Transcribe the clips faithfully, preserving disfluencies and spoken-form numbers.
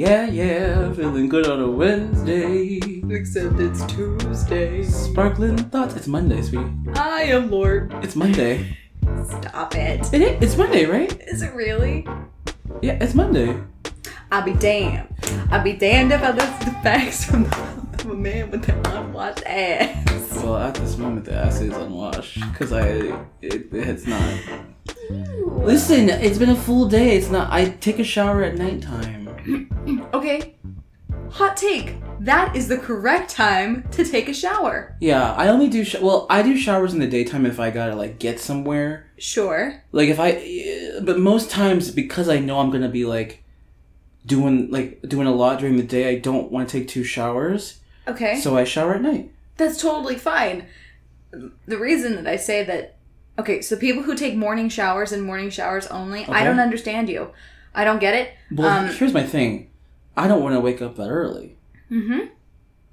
Yeah, yeah, feeling good on a Wednesday. Except it's Tuesday. Sparkling thoughts. It's Monday, sweetie. I am Lord. It's Monday. Stop it. It is. It's Monday, right? Is it really? Yeah, it's Monday. I'll be damned. I'll be damned if I listen to facts from the mouth of a man with an unwashed ass. Well, at this moment, the ass is unwashed because I it, it's not. Ew. Listen, it's been a full day. It's not. I take a shower at nighttime. Okay. Hot take. That is the correct time to take a shower. Yeah, I only do... Sh- well, I do showers in the daytime if I gotta, like, get somewhere. Sure. Like, if I... But most times, because I know I'm gonna be, like, doing, like, doing a lot during the day, I don't want to take two showers. Okay. So I shower at night. That's totally fine. The reason that I say that... Okay, so people who take morning showers and morning showers only, okay. I don't understand you. I don't get it. Well, um, here's my thing. I don't want to wake up that early. Mm-hmm.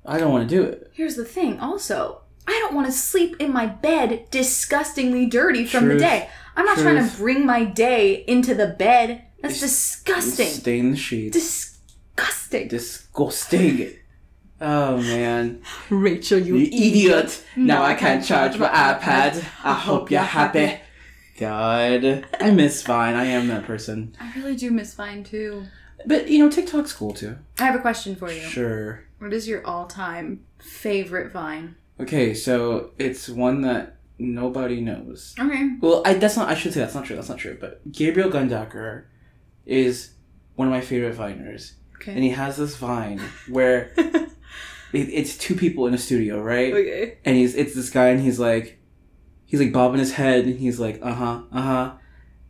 I don't want to do it. Here's the thing, also. I don't want to sleep in my bed disgustingly dirty from Truth. the day. I'm not Truth. trying to bring my day into the bed. That's it's disgusting. Stain the sheets. Disgusting. Disgusting. Oh, man. Rachel, you, you idiot. idiot. Now no, I can't charge my iPad. I hope you're happy. God. I miss Vine. I am that person. I really do miss Vine, too. But, you know, TikTok's cool, too. I have a question for you. Sure. What is your all-time favorite Vine? Okay, so it's one that nobody knows. Okay. Well, I that's not... I should say that's not true. That's not true. But Gabriel Gundacker is one of my favorite Viners. Okay. And he has this Vine where it, it's two people in a studio, right? Okay. And he's it's this guy, and he's like... He's, like, bobbing his head, and he's like, uh-huh, uh-huh.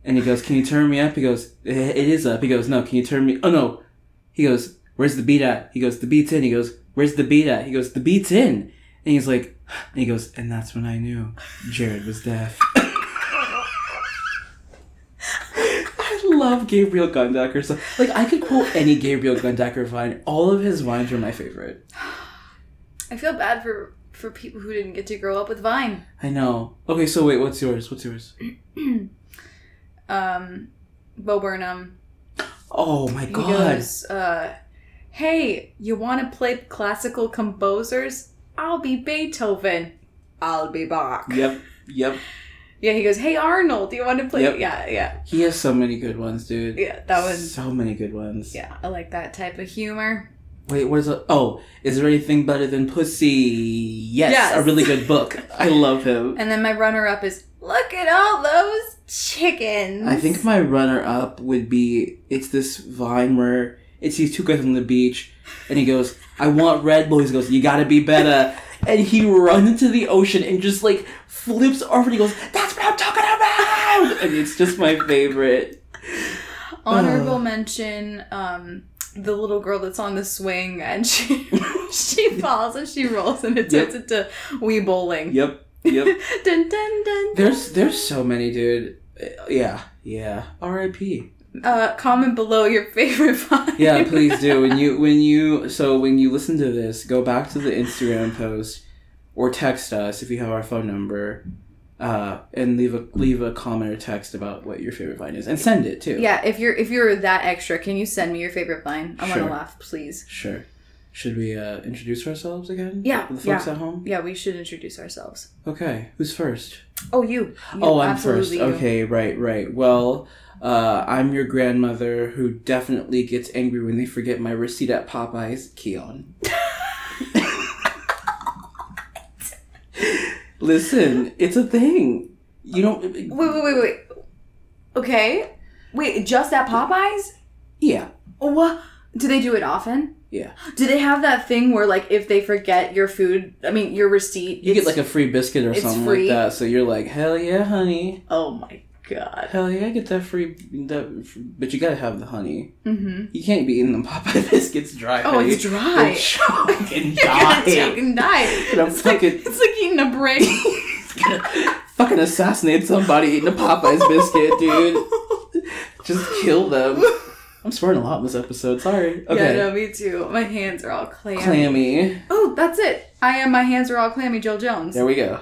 And he goes, can you turn me up? He goes, it is up. He goes, no, can you turn me? Oh, no. He goes, where's the beat at? He goes, the beat's in. He goes, where's the beat at? He goes, the beat's in. And he's like, and he goes, and that's when I knew Jared was deaf. I love Gabriel Gundacker. So, like, I could quote any Gabriel Gundacker Vine. All of his Vines are my favorite. I feel bad for, for people who didn't get to grow up with Vine. I know. Okay, so wait, what's yours? What's yours? Um, Bo Burnham. Oh my God. He goes, uh, hey, you want to play classical composers? I'll be Beethoven. I'll be Bach. Yep, yep. Yeah, he goes, hey Arnold, do you want to play? Yep. Yeah, yeah. He has so many good ones, dude. Yeah, that was... So many good ones. Yeah, I like that type of humor. Wait, what is it? Oh, is there anything better than pussy? Yes, yes. A really good book. I love him. And then my runner-up is, look at all those chickens. I think my runner-up would be, it's this Vine where it's these two guys on the beach, and he goes, I want Red Bull. He goes, you gotta be better. And he runs into the ocean and just, like, flips over, and he goes, that's what I'm talking about! And it's just my favorite. Honorable uh. mention, um... the little girl that's on the swing, and she she falls and she rolls and it turns yep. into Wii Bowling. Yep, yep. Dun, dun, dun, dun. There's there's so many, dude. Yeah, yeah. R I P. Uh, comment below your favorite Vine. Yeah, please do. When you when you so when you listen to this, go back to the Instagram post or text us if you have our phone number. Uh, and leave a leave a comment or text about what your favorite Vine is, and send it too. Yeah, if you're if you're that extra, can you send me your favorite Vine? I sure. want to laugh, please. Sure. Should we uh, introduce ourselves again? Yeah, for the folks yeah. at home. Yeah, we should introduce ourselves. Okay, who's first? Oh, you. you oh, I'm first. You. Okay, right, right. Well, uh, I'm your grandmother who definitely gets angry when they forget my receipt at Popeyes. Keon. Listen, it's a thing. You don't... Wait, wait, wait, wait. Okay. Wait, just at Popeyes? Yeah. What? Do they do it often? Yeah. Do they have that thing where, like, if they forget your food, I mean, your receipt... You get, like, a free biscuit or something free. like that, so you're like, hell yeah, honey. Oh, my God. Hell yeah, I get that free... That, but you gotta have the honey. Mm-hmm. You can't be eating the Popeye biscuits dry. Oh, honey. It's dry. It's fucking die. You're gonna choke and die. And I'm it's fucking... Like, it's like eating a brick. He's gonna fucking assassinate somebody eating a Popeye's biscuit, dude. Just kill them. I'm swearing a lot in this episode. Sorry. Okay. Yeah, no, me too. My hands are all clammy. Clammy. Oh, that's it. I am. My hands are all clammy. Jill Jones. There we go.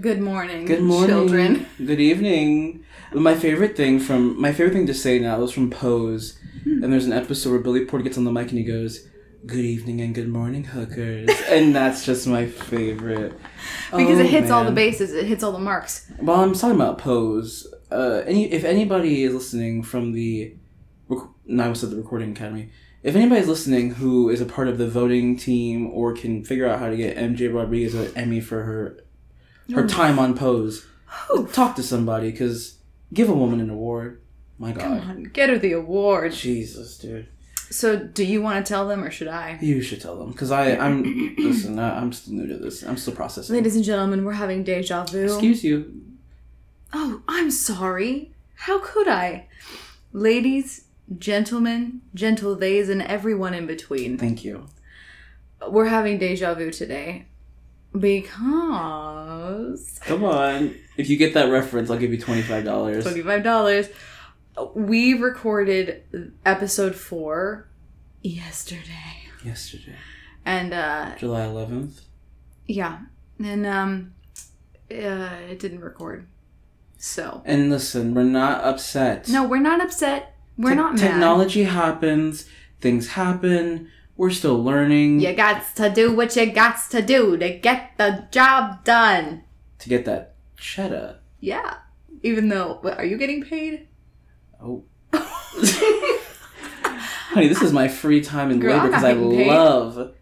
Good morning. Good morning, children. Good evening. My favorite thing from my favorite thing to say now is from Pose. Hmm. And there's an episode where Billy Porter gets on the mic and he goes, "Good evening and good morning, hookers." And that's just my favorite. Because oh, it hits man. all the bases. It hits all the marks. Well, I'm talking about Pose. Uh, any, if anybody is listening from the... Rec- no, I was at the Recording Academy. If anybody's listening who is a part of the voting team or can figure out how to get M J Rodriguez an Emmy for her her time on Pose, talk to somebody, because give a woman an award. My God. Come on, get her the award. Jesus, dude. So, do you want to tell them, or should I? You should tell them, because I, I'm, listen, I, I'm still new to this. I'm still processing. Ladies and gentlemen, we're having deja vu. Excuse you. Oh, I'm sorry. How could I? Ladies, gentlemen, gentle theys, and everyone in between. Thank you. We're having deja vu today, because... Come on. If you get that reference, I'll give you twenty-five dollars. twenty-five dollars. We recorded episode four yesterday. Yesterday. And, uh... July eleventh? Yeah. And, um, uh, it didn't record. So. And listen, we're not upset. No, we're not upset. We're Te- not mad. Technology happens. Things happen. We're still learning. You gots to do what you gots to do to get the job done. To get that cheddar. Yeah. Even though, are you getting paid? Oh. Honey, this is my free time in Girl, labor because I love, paid.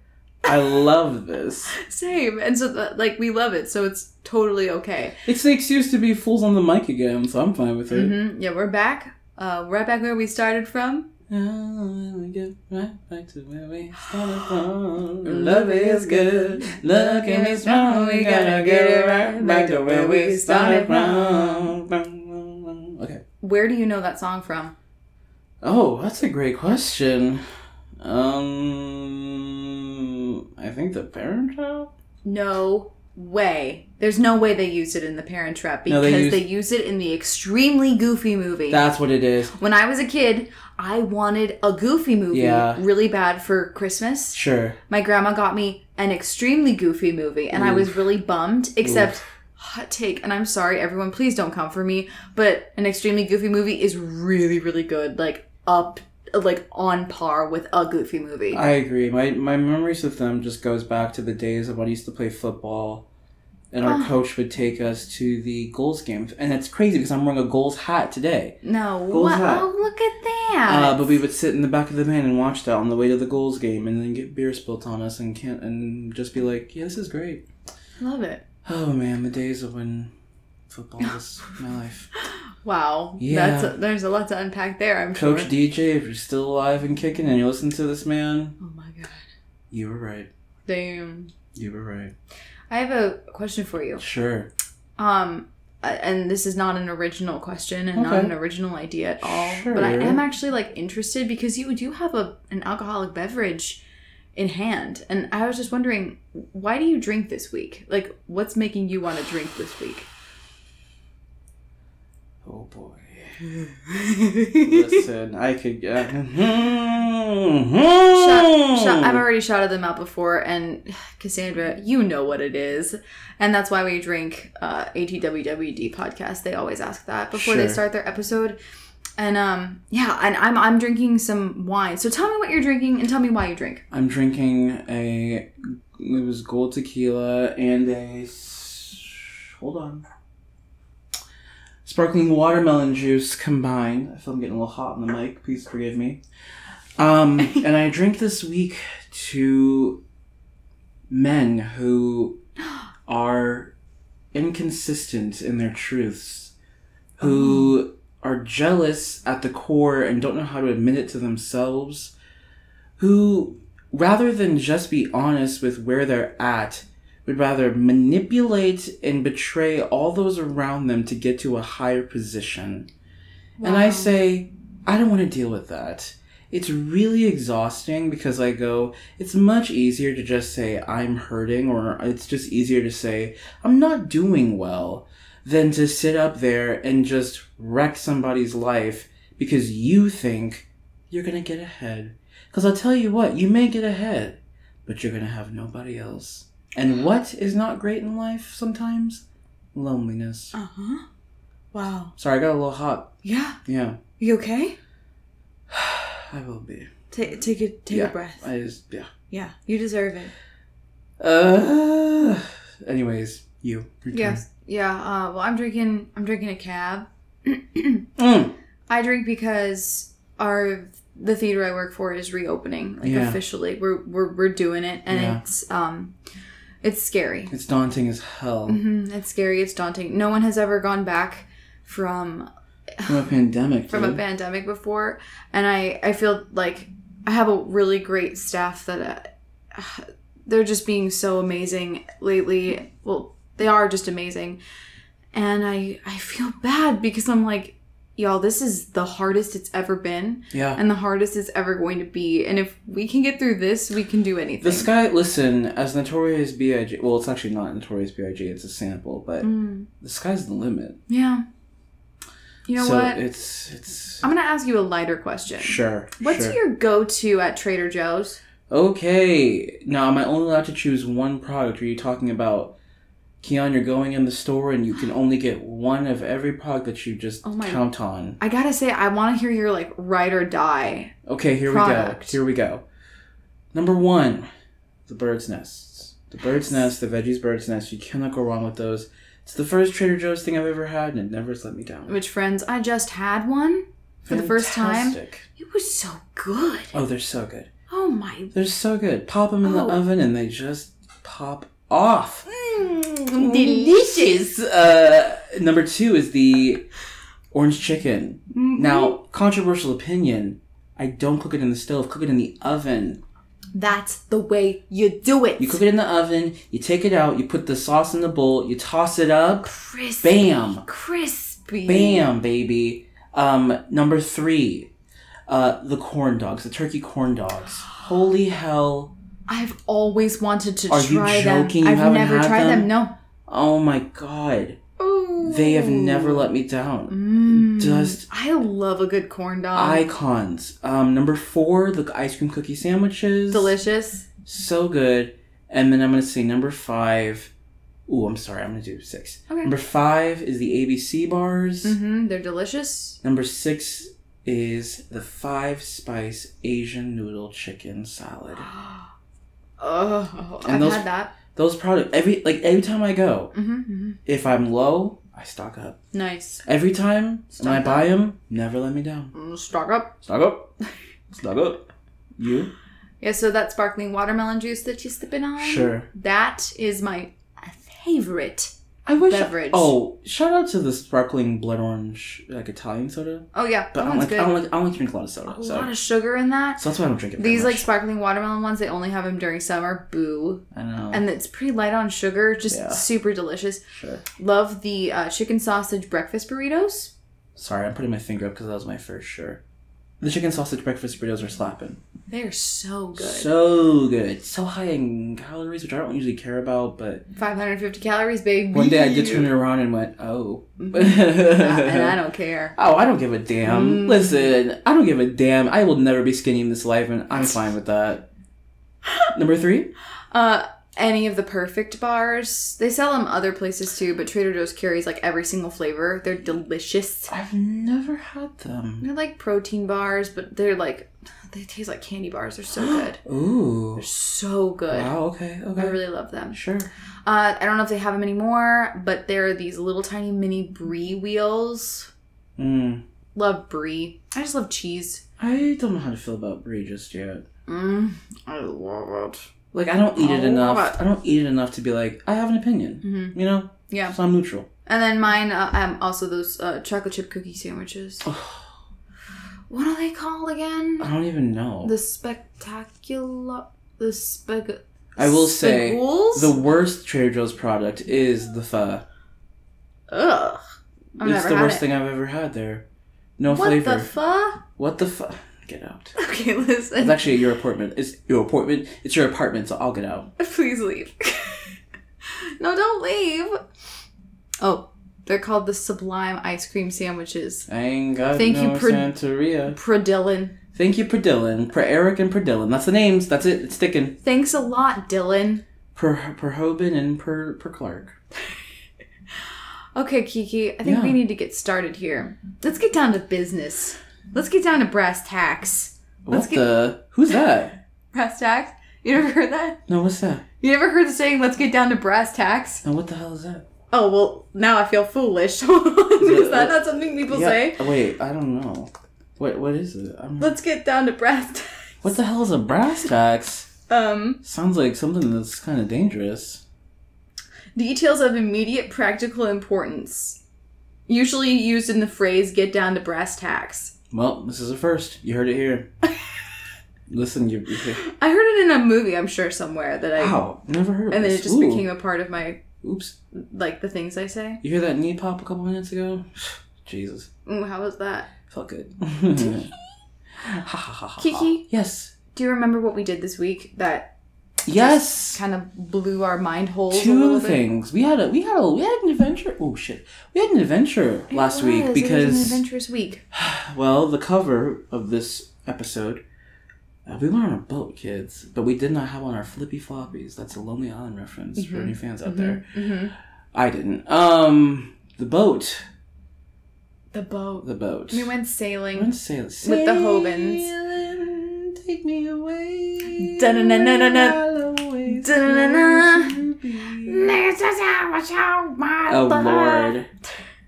I love this. Same. And so, the, like, we love it, so it's totally okay. It's the excuse to be fools on the mic again, so I'm fine with it. Mm-hmm. Yeah, we're back. Uh, right back where we started from. Oh, we get right back to where we started from. Love is good. Look at me strong. We gotta get it right back to where we started from. Where do you know that song from? Oh, that's a great question. Um, I think The Parent Trap? No way. There's no way they used it in The Parent Trap, because no, they, used... they used it in the extremely Goofy movie. That's what it is. When I was a kid, I wanted a Goofy movie yeah. really bad for Christmas. Sure. My grandma got me an extremely Goofy movie, and Oof. I was really bummed, except... Oof. Hot take, and I'm sorry, everyone, please don't come for me, but an extremely Goofy movie is really, really good, like, up, like, on par with a Goofy movie. I agree. My my memories of them just goes back to the days of when I used to play football, and our oh. coach would take us to the goals game, and it's crazy because I'm wearing a goals hat today. No, goals what? Hat. Oh, look at that! Uh, but we would sit in the back of the van and watch that on the way to the goals game, and then get beer spilt on us, and can't, and just be like, yeah, this is great. Love it. Oh, man, the days of when football was my life. Wow. Yeah. That's a, there's a lot to unpack there, I'm sure. Coach D J, if you're still alive and kicking and you listen to this, man. Oh, my God. You were right. Damn. You were right. I have a question for you. Sure. Um, and this is not an original question and okay. not an original idea at all. Sure. But I am actually, like, interested because you do have a an alcoholic beverage in hand, and I was just wondering, why do you drink this week? Like, what's making you want to drink this week? Oh boy. Listen, I could uh, shot, shot, I've already shouted them out before, and Cassandra, you know what it is, and that's why we drink uh, A T W W D podcast. They always ask that before sure. they start their episode. And, um, yeah, and I'm I'm drinking some wine. So tell me what you're drinking and tell me why you drink. I'm drinking a, it was gold tequila and a, hold on, sparkling watermelon juice combined. I feel I'm getting a little hot on the mic. Please forgive me. Um, and I drink this week to men who are inconsistent in their truths, who... Um. are jealous at the core and don't know how to admit it to themselves, who, rather than just be honest with where they're at, would rather manipulate and betray all those around them to get to a higher position. Wow. And I say, I don't want to deal with that. It's really exhausting because I go, it's much easier to just say, I'm hurting, or it's just easier to say, I'm not doing well, than to sit up there and just wreck somebody's life because you think you're going to get ahead. Because I'll tell you what, you may get ahead, but you're going to have nobody else. And what is not great in life sometimes? Loneliness. Uh-huh. Wow. Sorry, I got a little hot. Yeah? Yeah. You okay? I will be. Take take a take yeah, a breath. I just yeah. Yeah, you deserve it. Uh. Anyways, you. Yes. Time. Yeah. Uh. Well, I'm drinking. I'm drinking a cab. mm. I drink because our the theater I work for is reopening, like yeah. officially. We're we're we're doing it, and yeah. it's um. It's scary. It's daunting as hell. Mm-hmm. It's scary. It's daunting. No one has ever gone back from... From a pandemic. From dude. a pandemic before. And I, I feel like I have a really great staff that... Uh, they're just being so amazing lately. Well, they are just amazing. And I, I feel bad because I'm like, y'all, this is the hardest it's ever been. Yeah. And the hardest it's ever going to be. And if we can get through this, we can do anything. This guy, listen, as Notorious B I G Well, it's actually not Notorious B I G It's a sample, but mm. the sky's the limit. Yeah. You know so what? it's... it's. I'm going to ask you a lighter question. Sure. What's sure. your go-to at Trader Joe's? Okay. Now, am I only allowed to choose one product? Are you talking about... Keon, you're going in the store and you can only get one of every product that you just oh count on. I gotta say, I want to hear your, like, ride or die Okay, here product. we go. Here we go. Number one, the bird's nests. The bird's nest, the veggies bird's nest. You cannot go wrong with those. It's the first Trader Joe's thing I've ever had, and it never has let me down. Which, friends, I just had one for Fantastic. the first time. It was so good. Oh, they're so good. Oh, my. They're so good. Pop them in oh. the oven and they just pop off. Mm, delicious. Uh, number two is the orange chicken. Mm-hmm. Now, controversial opinion, I don't cook it in the stove. Cook it in the oven. That's the way you do it. You cook it in the oven. You take it out. You put the sauce in the bowl. You toss it up. Crispy. Bam. Crispy. Bam, baby. Um, number three, uh, the corn dogs. The turkey corn dogs. Holy hell. I've always wanted to Are try them. Are you joking? Them. You I've haven't never had tried them? them. No. Oh my god. Ooh. They have never let me down. Mm. Just. I love a good corn dog. Icons. Um, number four, the ice cream cookie sandwiches. Delicious. So good. And then I'm gonna say number five. Ooh, I'm sorry. I'm gonna do six. Okay. Number five is the A B C bars. Mm-hmm. They're delicious. Number six is the five spice Asian noodle chicken salad. Oh, and I've those, had that. Those products, every like every time I go, mm-hmm, mm-hmm. if I'm low, I stock up. Nice. Every time stock when I buy up. them, never let me down. Stock up. Stock up. Stock up. You? Yeah, so that sparkling watermelon juice that you're sipping on? Sure. That is my favorite I wish beverage. I, oh, shout out to the sparkling blood orange, like, Italian soda. Oh, yeah. But I don't, like, I, don't like, I don't like to drink a lot of soda. A so. lot of sugar in that. So that's why I don't drink it These, much. like, sparkling watermelon ones, they only have them during summer. Boo. I know. And it's pretty light on sugar. Just yeah. super delicious. Sure. Love the uh, chicken sausage breakfast burritos. Sorry, I'm putting my finger up because that was my first sure. The chicken sausage breakfast burritos are slapping. They are so good. So good. So high in calories, which I don't usually care about, but... five hundred fifty calories, baby. One day I did turn it around and went, oh. Mm-hmm. And I don't care. Oh, I don't give a damn. Mm. Listen, I don't give a damn. I will never be skinny in this life, and I'm fine with that. Number three? Uh... Any of the perfect bars. They sell them other places too, but Trader Joe's carries like every single flavor. They're delicious. I've never had them. They're like protein bars, but they're like, they taste like candy bars. They're so good. Ooh. They're so good. Wow, okay, okay. I really love them. Sure. Uh, I don't know if they have them anymore, but there are these little tiny mini brie wheels. Mm. Love brie. I just love cheese. I don't know how to feel about brie just yet. Mm. I love it. Like, I don't eat it oh, enough. I don't eat it enough to be like, I have an opinion. Mm-hmm. You know? Yeah. So I'm neutral. And then mine, uh, um, also those uh, chocolate chip cookie sandwiches. Oh. What are they called again? I don't even know. The spectacular... The spec... I will say, Spigules? The worst Trader Joe's product is the pho. Ugh. I've it's never the had worst it. thing I've ever had there. No what flavor. What the pho? What the pho? Get out. Okay, listen. It's actually your apartment. It's your apartment. It's your apartment, so I'll get out. Please leave. No, don't leave. Oh, they're called the Sublime Ice Cream Sandwiches. I ain't got Thank no you, Santeria. Pra Dylan. Thank you, Pra Dylan. Pra Eric and Pra Dylan. That's the names. That's it. It's sticking. Thanks a lot, Dylan. Per Per Hoban and Per Per Clark. Okay, Kiki. I think yeah. we need to get started here. Let's get down to business. Let's get down to brass tacks. What get... the? Who's that? Brass tacks? You never heard that? No, what's that? You never heard the saying, let's get down to brass tacks? No, what the hell is that? Oh, well, now I feel foolish. is it, that uh, not something people yeah, say? Wait, I don't know. What What is it? I'm... Let's get down to brass tacks. What the hell is a brass tacks? Um, Sounds like something that's kind of dangerous. Details of immediate practical importance. Usually used in the phrase, get down to brass tacks. Well, this is a first. You heard it here. Listen, you... I heard it in a movie, I'm sure, somewhere that I... Wow, never heard of And this. Then it just Ooh. became a part of my... Oops. Like, the things I say. You hear that knee pop a couple minutes ago? Jesus. Mm, how was that? Felt good. Kiki? Yes? Do you remember what we did this week that... Yes! Kind of blew our mind holes Two a little bit? Two things. We had a, we had a, we had an adventure... Oh, shit. We had an adventure it last was. week because... It was an adventurous week. Well, the cover of this episode... Uh, we went on a boat, kids, but we did not have on our flippy floppies. That's a Lonely Island reference mm-hmm. for any fans out mm-hmm. there. Mm-hmm. I didn't. Um, the boat. The boat. The boat. We went sailing. We went sailing. Sailing. With the Hobans. Take me away. Da-na-na-na-na-na. Da-na-na-na. This is how I show my love. Oh, Lord.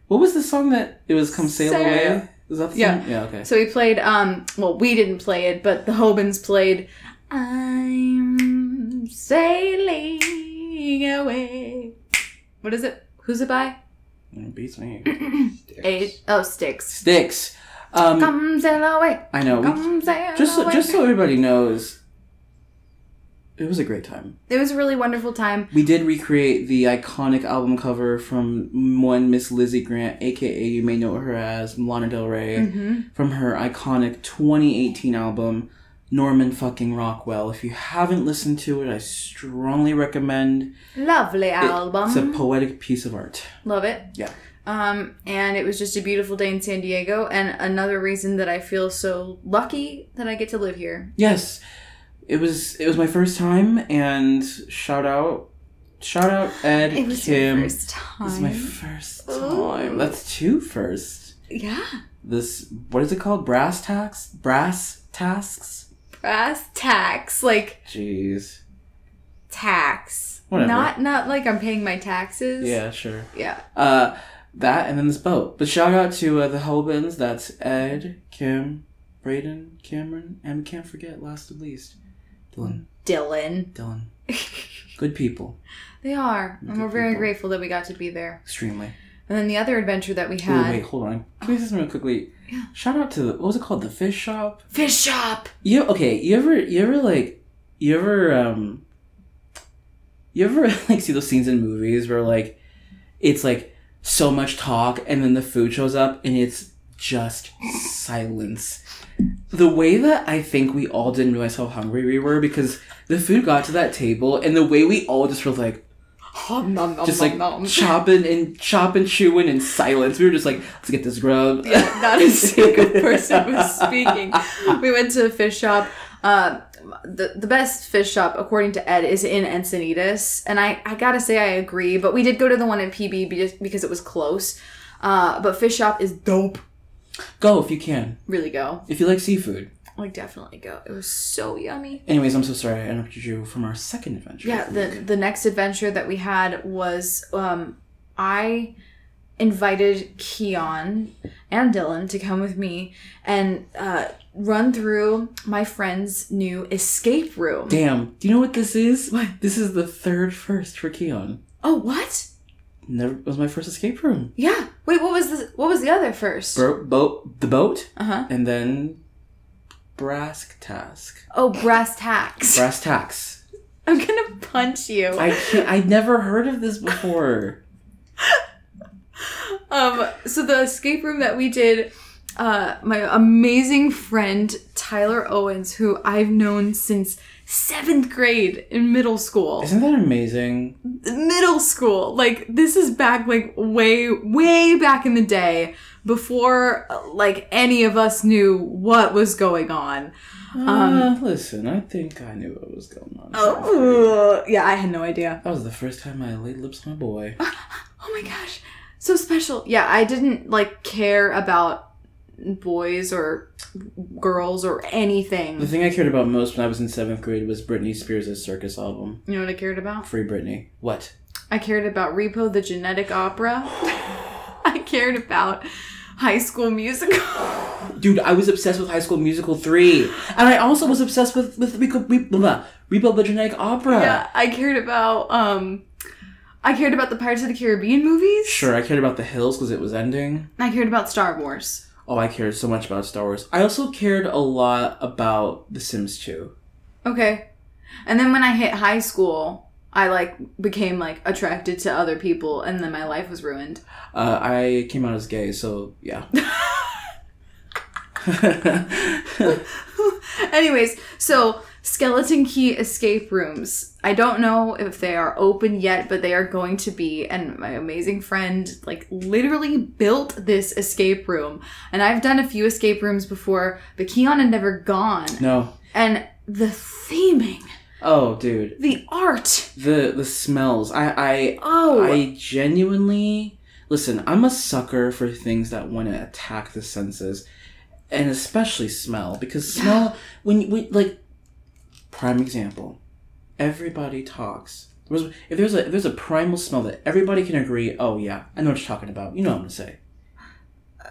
What was the song that it was Come Sail Away? Is that the yeah. song? Yeah, okay. So we played, um, well, we didn't play it, but the Hobans played, I'm sailing away. What is it? Who's it by? It beats me. Sticks. Eight, oh, Sticks. Sticks. Um, Come sail away. I know. Come we, sail just, away. Just so everybody knows, it was a great time. It was a really wonderful time. We did recreate the iconic album cover from one Miss Lizzie Grant, a k a you may know her as Lana Del Rey, mm-hmm. from her iconic twenty eighteen album, Norman fucking Rockwell. If you haven't listened to it, I strongly recommend. Lovely it, album. It's a poetic piece of art. Love it. Yeah. Um, and it was just a beautiful day in San Diego, and another reason that I feel so lucky that I get to live here. Yes. It was it was my first time, and shout out, shout out Ed Kim. It was Kim. Your first time. This is my first time. Ooh. That's two first. Yeah. This, what is it called? Brass tacks? Brass tasks? Brass tacks. Like. Jeez. Tax. Whatever. Not, not like I'm paying my taxes. Yeah, sure. Yeah. Uh, that, and then this boat. But shout out to uh, the Hobans. That's Ed, Kim, Brayden, Cameron, and we can't forget, last but least. Dylan. Dylan. Dylan. Good people. They are. Good and we're very people. grateful that we got to be there. Extremely. And then the other adventure that we had... Ooh, wait, hold on. Can we oh. just real quickly? Yeah. Shout out to the... What was it called? The fish shop? Fish shop! You Okay, you ever, you ever, like... You ever, um... You ever, like, see those scenes in movies where, like... It's, like, so much talk and then the food shows up and it's just silence. The way that I think we all didn't realize how hungry we were because the food got to that table and the way we all just were like, oh, nom, nom, just nom, like nom. chopping and chopping, chewing in silence. We were just like, let's get this grub. Yeah, not a single person was speaking. We went to a fish shop. Uh, the the best fish shop, according to Ed, is in Encinitas. And I, I gotta say I agree, but we did go to the one in P B because it was close. Uh, but fish shop is dope. Go if you can. Really go. If you like seafood. Like, definitely go. It was so yummy. Anyways, I'm so sorry I interrupted you from our second adventure. Yeah, the, the next adventure that we had was um, I invited Keon and Dylan to come with me and uh, run through my friend's new escape room. Damn. Do you know what this is? What? This is the third first for Keon. Oh, what? Never it was my first escape room. Yeah. Wait, what was the what was the other first? Bo- boat, the boat. Uh huh. And then, brass task. Oh, brass tacks. Brass tacks. I'm gonna punch you. I can't, I'd never heard of this before. um. So the escape room that we did, uh, my amazing friend Tyler Owens, who I've known since seventh grade in middle school. Isn't that amazing? Middle school. Like, this is back, like, way, way back in the day before, like, any of us knew what was going on. Um, uh, listen, I think I knew what was going on. Oh, yeah, I had no idea. That was the first time I laid lips on a boy. Oh, my gosh. So special. Yeah, I didn't, like, care about boys or girls or anything. The thing I cared about most when I was in seventh grade was Britney Spears' Circus album. You know what I cared about? Free Britney. What? I cared about Repo the Genetic Opera. I cared about High School Musical. Dude, I was obsessed with High School Musical three. And I also was obsessed with, with Repo, Repo, Repo the Genetic Opera. Yeah, I cared about... um. I cared about the Pirates of the Caribbean movies. Sure, I cared about The Hills because it was ending. I cared about Star Wars. Oh, I cared so much about Star Wars. I also cared a lot about The Sims two. Okay. And then when I hit high school, I, like, became, like, attracted to other people, and then my life was ruined. Uh, I came out as gay, so, yeah. Anyways, so... Skeleton Key Escape Rooms. I don't know if they are open yet, but they are going to be. And my amazing friend, like, literally built this escape room. And I've done a few escape rooms before, but Keon had never gone. No. And the theming. Oh, dude. The art. The the smells. I I oh. I genuinely listen. I'm a sucker for things that want to attack the senses, and especially smell, because smell when we like. Prime example. Everybody talks. There was, if there's a if there's a primal smell that everybody can agree, oh yeah, I know what you're talking about. You know what I'm going to say.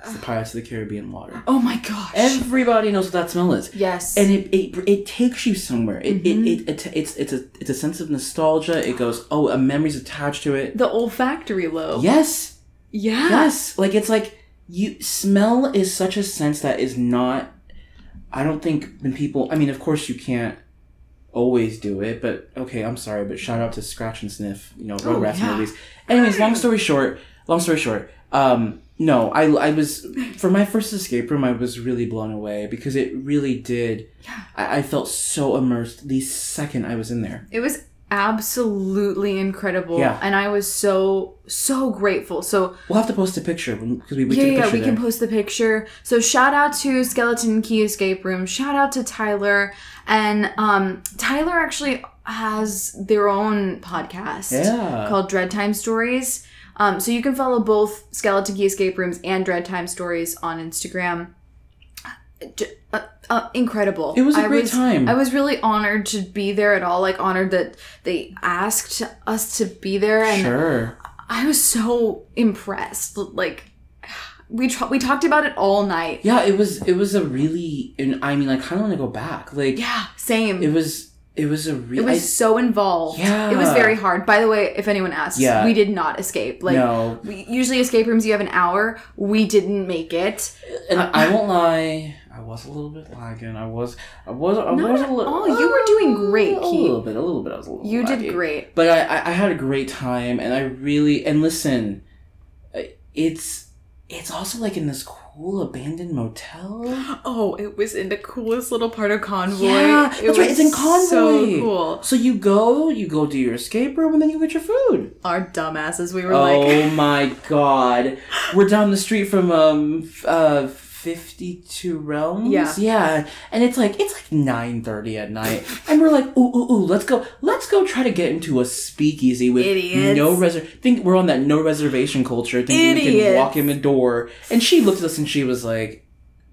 It's the Pirates of the Caribbean water. Oh my gosh. Everybody knows what that smell is. Yes. And it it, it takes you somewhere. It, mm-hmm. it, it it it's it's a it's a sense of nostalgia. It goes, oh, a memory's attached to it. The olfactory lobe. Yes. Yeah. Yes. Like it's like you smell is such a sense that is not I don't think when people I mean, of course you can't always do it, but okay, I'm sorry, but shout out to Scratch and Sniff, you know, road oh, rats yeah. movies. Anyways, long story short, long story short, um, no, I, I was, for my first escape room, I was really blown away because it really did, yeah. I, I felt so immersed the second I was in there. It was absolutely incredible, yeah. And I was so, so grateful. So we'll have to post a picture because we, we yeah, did a picture yeah, we there. Can post the picture. So shout out to Skeleton Key Escape Room, shout out to Tyler. And um, Tyler actually has their own podcast yeah. called Dread Time Stories. Um, so you can follow both Skeleton Key Escape Rooms and Dread Time Stories on Instagram. Uh, uh, incredible. It was a I great was, time. I was really honored to be there at all. Like, honored that they asked us to be there. And sure. I was so impressed. Like... We tra- we talked about it all night. Yeah, it was it was a really, and I mean, like, I kind of want to go back. Like, yeah, same. It was it was a really. It was I, so involved. Yeah, it was very hard. By the way, if anyone asks, yeah. we did not escape. Like, no. we, usually escape rooms you have an hour. We didn't make it. And uh, I won't lie, I was a little bit lagging. I was I was I was a little. Oh, you were doing great, Keith. A little bit, a little bit. I was a little. You laggy. Did great. But I, I I had a great time, and I really and listen, it's. It's also, like, in this cool abandoned motel. Oh, it was in the coolest little part of Convoy. Yeah, that's it was right. It's in Convoy. So cool. So you go, you go do your escape room, and then you get your food. Our dumbasses, we were oh like... Oh, my God. We're down the street from um uh fifty-two Realms? Yeah. Yeah. And it's, like, it's, like, nine thirty at night. And we're like, ooh, ooh, ooh, let's go. Let's go try to get into a speakeasy with Idiots. no reser- think we're on that no reservation culture, thinking Idiots. we can walk in the door. And she looked at us and she was like,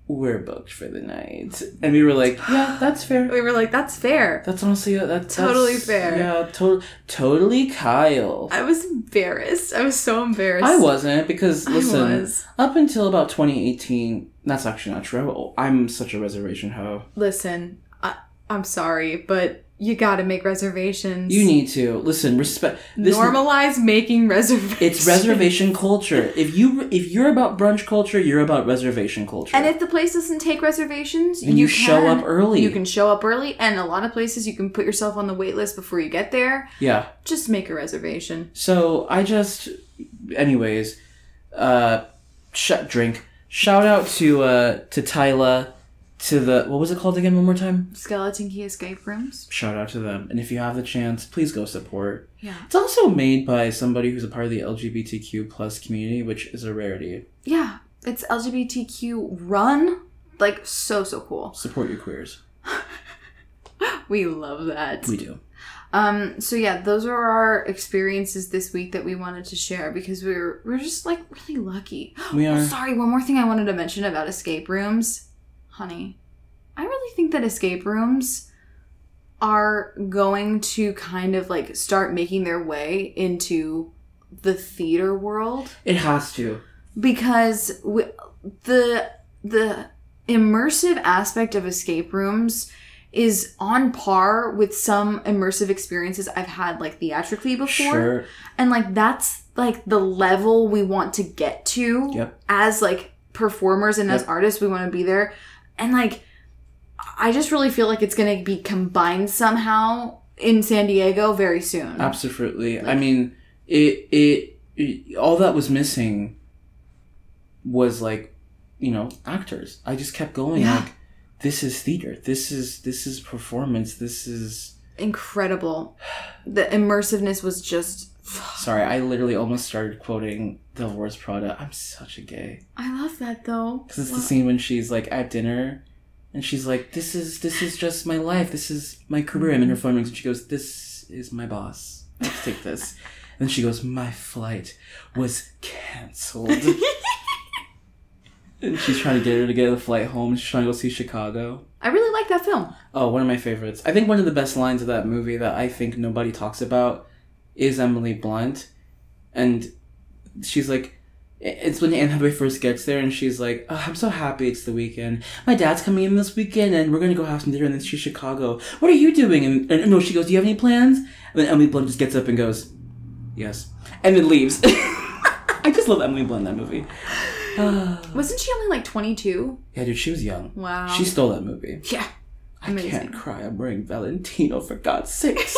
we're booked for the night. And we were like, yeah, that's fair. We were like, that's fair. That's honestly, that, that's... Totally that's, fair. Yeah, to- totally Kyle. I was embarrassed. I was so embarrassed. I wasn't, because, listen, was. up until about twenty eighteen, that's actually not true. I'm such a reservation hoe. Listen, I- I'm sorry, but... You gotta make reservations. You need to. Listen, respect... This Normalize n- making reservations. It's reservation culture. If, you, if you're about brunch culture, you're about reservation culture. And if the place doesn't take reservations, and you, you can... show up early. You can show up early, and a lot of places you can put yourself on the wait list before you get there. Yeah. Just make a reservation. So, I just... Anyways. Uh, sh- drink. Shout out to, uh, to Tyla... To the, what was it called again one more time? Skeleton Key Escape Rooms. Shout out to them. And if you have the chance, please go support. Yeah. It's also made by somebody who's a part of the L G B T Q plus community, which is a rarity. Yeah. It's L G B T Q run. Like, so, so cool. Support your queers. We love that. We do. Um, so yeah, those are our experiences this week that we wanted to share because we we're we we're just like really lucky. We are. Oh, sorry, one more thing I wanted to mention about escape rooms, honey. I really think that escape rooms are going to kind of like start making their way into the theater world. It has to, because we, the the immersive aspect of escape rooms is on par with some immersive experiences I've had, like, theatrically before. Sure. And, like, that's, like, the level we want to get to. Yep. As, like, performers and yep. as artists, we want to be there. And, like, I just really feel like it's going to be combined somehow in San Diego very soon. Absolutely. Like, I mean, it, it, it, all that was missing was, like, you know, actors. I just kept going, yeah. like, this is theater. This is this is performance. This is incredible. The immersiveness was just. Sorry, I literally almost started quoting Del Rey's Prada. I'm such a gay. I love that though. Because it's wow. the scene when she's like at dinner, and she's like, "This is this is just my life. This is my career." I'm in her phone rings, and she goes, "This is my boss. Let's take this." And then she goes, "My flight was canceled." And she's trying to get her to get a flight home. She's trying to go see Chicago. I really like that film. Oh, one of my favorites. I think one of the best lines of that movie that I think nobody talks about is Emily Blunt. And she's like, it's when Anne Hathaway first gets there and she's like, oh, I'm so happy it's the weekend. My dad's coming in this weekend and we're going to go have some dinner and then she's Chicago. What are you doing? And, and no, she goes, do you have any plans? And then Emily Blunt just gets up and goes, yes. And then leaves. I just love Emily Blunt in that movie. Wasn't she only like twenty-two? Yeah, dude, she was young. Wow. She stole that movie. Yeah. Amazing. I can't cry. I'm wearing Valentino, for God's sakes.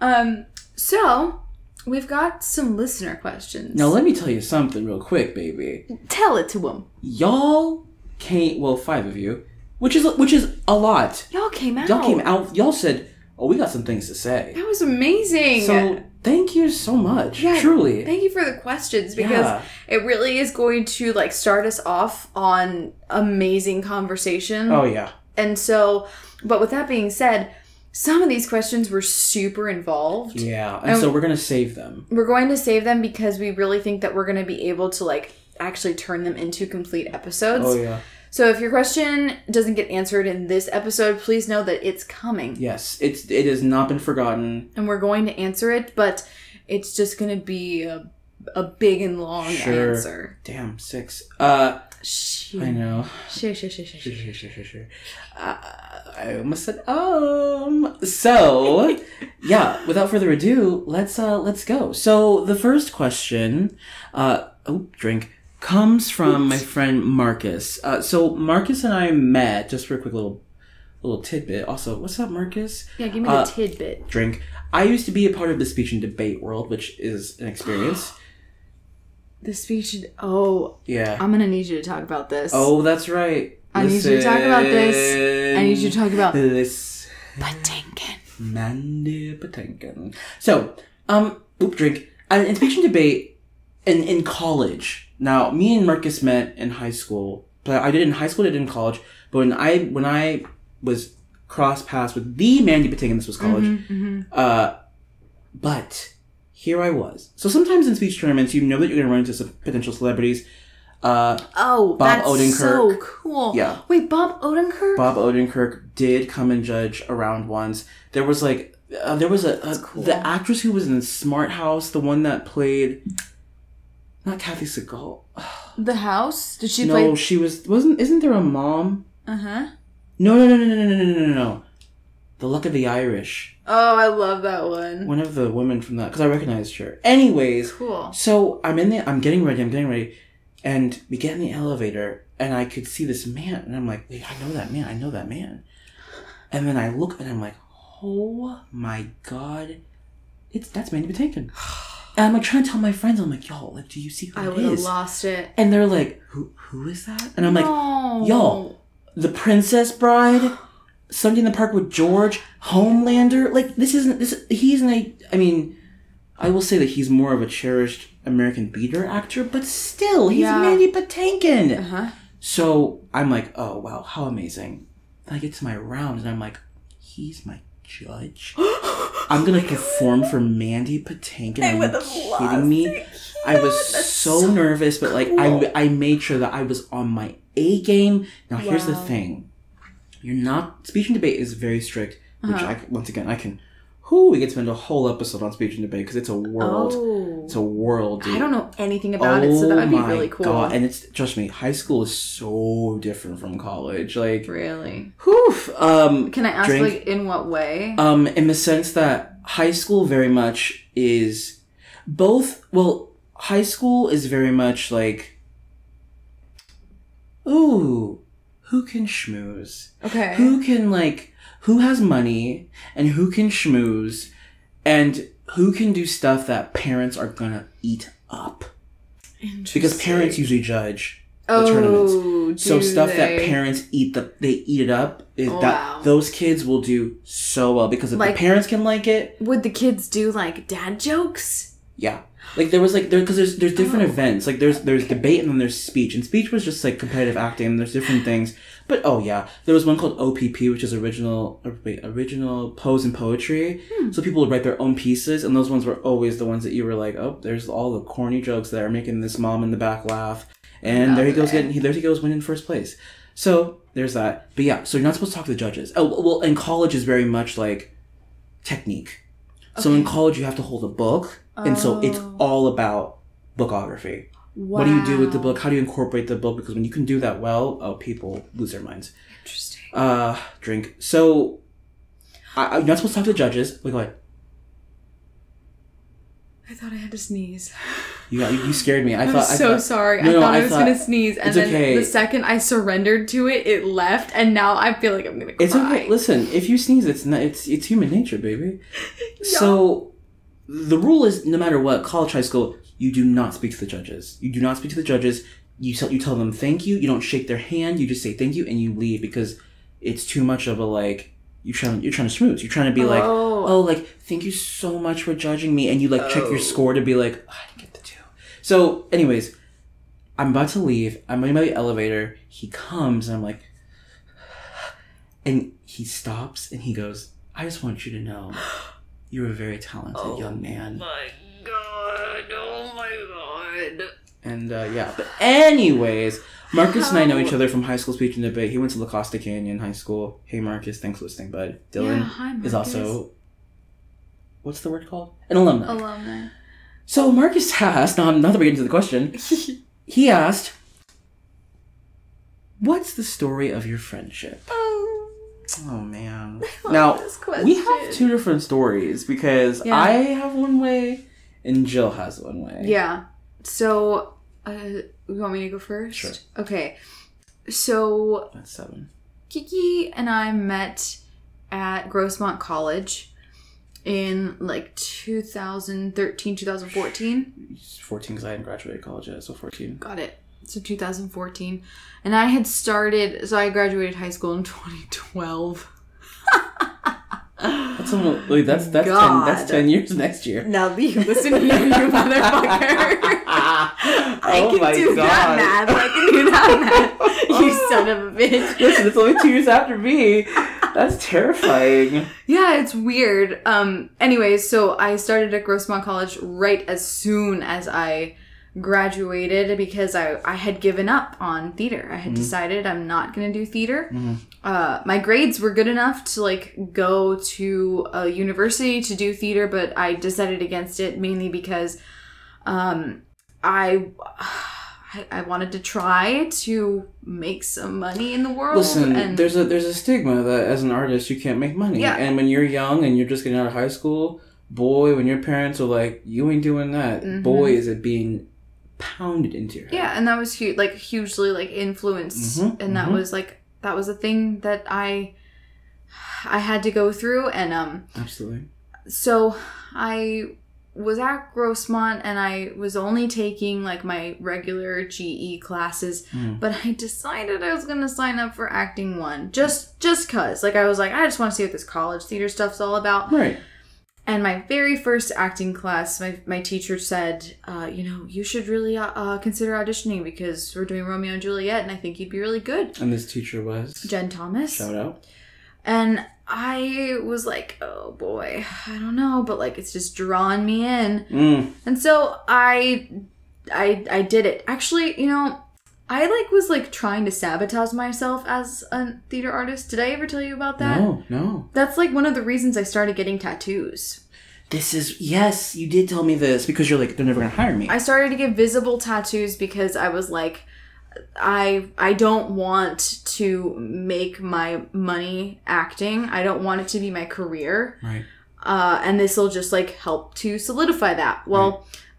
um, so, we've got some listener questions. Now, let me tell you something real quick, baby. Tell it to them. Y'all came, well, five of you, which is which is a lot. Y'all came out. Y'all came out. Y'all said, oh, we got some things to say. That was amazing. So, thank you so much. Yeah, truly. Thank you for the questions because yeah. it really is going to like start us off on amazing conversation. Oh yeah. And so, but with that being said, some of these questions were super involved. Yeah. And, and so we're going to save them. We're going to save them because we really think that we're going to be able to like actually turn them into complete episodes. Oh yeah. So if your question doesn't get answered in this episode, please know that it's coming. Yes, it's it has not been forgotten. And we're going to answer it, but it's just going to be a, a big and long sure. answer. Damn, six. Uh, sure. I know. Sure, sure, sure, sure, sure, sure, sure, sure, sure. Uh, I almost said um. So, yeah. Without further ado, let's uh let's go. So the first question, uh, oh, drink. comes from my friend Marcus. Uh, so Marcus and I met, just for a quick little little tidbit. Also, what's up, Marcus? Yeah, give me uh, the tidbit. Drink. I used to be a part of the speech and debate world, which is an experience. The speech and... Oh. Yeah. I'm going to need you to talk about this. Oh, that's right. I Listen. need you to talk about this. I need you to talk about... This. Patinkin. Mandy Patinkin. So, um, oop, drink. An uh, speech and debate in, in college... Now, me and Marcus met in high school, but I did in high school, I did in college. But when I when I was cross-paths with the Mandy Patinkin, this was college. Mm-hmm, mm-hmm. Uh, but here I was. So sometimes in speech tournaments, you know that you're going to run into some potential celebrities. Uh, oh, Bob that's Odenkirk. So cool. Yeah. Wait, Bob Odenkirk? Bob Odenkirk did come and judge a round once. There was like, uh, there was a, a cool. the actress who was in Smart House, the one that played... Not Kathy Segal. The house? Did she no, play? No, she was. Wasn't? Isn't there a mom? Uh huh. No, no, no, no, no, no, no, no, no, no. The Luck of the Irish. Oh, I love that one. One of the women from that, because I recognized her. Anyways, cool. So I'm in the. I'm getting ready. I'm getting ready, and we get in the elevator, and I could see this man, and I'm like, wait, I know that man. I know that man. And then I look, and I'm like, oh my god, it's that's Mandy Patinkin. And I'm like trying to tell my friends, I'm like, y'all, like, do you see who I it is? I would have lost it. And they're like, who who is that? And I'm no. like, y'all, The Princess Bride, Sunday in the Park with George, Homelander. Like, this isn't, this, he's an, I mean, I will say that he's more of a cherished American theater actor, but still, he's yeah. Mandy Patinkin. Uh-huh. So I'm like, oh, wow, how amazing. Then I get to my round and I'm like, he's my judge. I'm going to perform for Mandy Patinkin. I would have kidding me. It. I was so, so nervous, but like cool. I, I made sure that I was on my A game. Now, wow. Here's the thing. You're not... Speech and debate is very strict, which uh-huh. I, once again, I can... Whoo, we could spend a whole episode on speech and debate because it's a world. Oh. It's a world, dude. I don't know anything about oh it, so that would be really cool. Oh my God. And it's, trust me, high school is so different from college. Like... Really? Whew. Um, can I ask, drink, like, in what way? Um, in the sense that high school very much is both... Well, high school is very much like... Ooh... Who can schmooze? Okay. Who can, like, who has money and who can schmooze and who can do stuff that parents are gonna eat up? Interesting. Because parents usually judge the oh, tournaments. So stuff they? that parents eat the they eat it up is oh, that wow. those kids will do so well because if like, the parents can like it. Would the kids do like dad jokes? Yeah. Like, there was, like, there, because there's, there's different oh. events. Like, there's, there's debate and then there's speech. And speech was just, like, competitive acting and there's different things. But, oh, yeah. There was one called O P P, which is original, wait, original pose and poetry. Hmm. So people would write their own pieces. And those ones were always the ones that you were like, oh, there's all the corny jokes that are making this mom in the back laugh. And there he goes getting, there he goes winning first place. So, there's that. But, yeah. So, you're not supposed to talk to the judges. Oh, well, and college is very much, like, technique. Okay. So, in college, you have to hold a book. And oh. so it's all about bookography. Wow. What do you do with the book? How do you incorporate the book? Because when you can do that well, oh, people lose their minds. Interesting. Uh, drink. So, I, you're not supposed to talk to the judges. Wait, go ahead. I thought I had to sneeze. You got, you scared me. I I'm thought, so I thought, sorry. No, I thought no, I was going to sneeze. And then okay. the second I surrendered to it, it left. And now I feel like I'm going to cry. It's okay. Listen, if you sneeze, it's not, it's, it's human nature, baby. Yeah. So... The rule is, no matter what, college, high school, you do not speak to the judges. You do not speak to the judges. You tell, you tell them thank you. You don't shake their hand. You just say thank you and you leave because it's too much of a, like, you're trying, you're trying to schmooze. You're trying to be oh. like, oh, like, thank you so much for judging me. And you, like, oh. check your score to be like, oh, I didn't get the two. So, anyways, I'm about to leave. I'm in my elevator. He comes and I'm like, and he stops and he goes, I just want you to know. You're a very talented oh young man. Oh my God. Oh my God. And, uh, yeah. But anyways, Marcus How? and I know each other from high school speech and debate. He went to La Costa Canyon High School. Hey, Marcus. Thanks for listening, bud. Dylan yeah, hi, Marcus. is also... What's the word called? An alumni. Alumni. So Marcus asked... Now, now that we're getting to the question, he asked, what's the story of your friendship? Oh, man. Now, we have two different stories because yeah. I have one way and Jill has one way. Yeah. So, uh, you want me to go first? Sure. Okay. So, that's seven. Kiki and I met at Grossmont College in like two thousand thirteen, two thousand fourteen. fourteen because I hadn't graduated college yet, so fourteen. Got it. So two thousand fourteen, and I had started, so I graduated high school in twenty twelve. That's almost, like, that's that's ten, that's ten years next year. Now you listen to you, you motherfucker. I oh can do God. that math. I can do that math. You son of a bitch. Listen, it's only two years after me. That's terrifying. Yeah, it's weird. Um. Anyways, so I started at Grossmont College right as soon as I graduated because I, I had given up on theater. I had mm-hmm. decided I'm not going to do theater. Mm-hmm. Uh, my grades were good enough to like go to a university to do theater, but I decided against it mainly because um, I, I I wanted to try to make some money in the world. Listen, and there's a there's a stigma that as an artist you can't make money. Yeah. And when you're young and you're just getting out of high school, boy, when your parents are like, you ain't doing that, mm-hmm. boy, is it being pounded into your head. Yeah, and that was huge, like hugely like influenced, mm-hmm, and mm-hmm. that was like that was a thing that I I had to go through, and um absolutely. So I was at Grossmont, and I was only taking like my regular G E classes, mm. but I decided I was gonna sign up for acting one just just cause like I was like I just want to see what this college theater stuff's all about, right. And my very first acting class, my my teacher said, uh, you know, you should really uh, uh, consider auditioning because we're doing Romeo and Juliet, and I think you'd be really good. And this teacher was? Jen Thomas. Shout out. And I was like, oh boy, I don't know, but like it's just drawing me in. Mm. And so I, I, I did it. Actually, you know, I like was like trying to sabotage myself as a theater artist. Did I ever tell you about that? No, no. That's like one of the reasons I started getting tattoos. This is, yes, you did tell me this because you're like, they're never going to hire me. I started to get visible tattoos because I was like, I I don't want to make my money acting. I don't want it to be my career. Right. Uh, and this will just like help to solidify that. Well,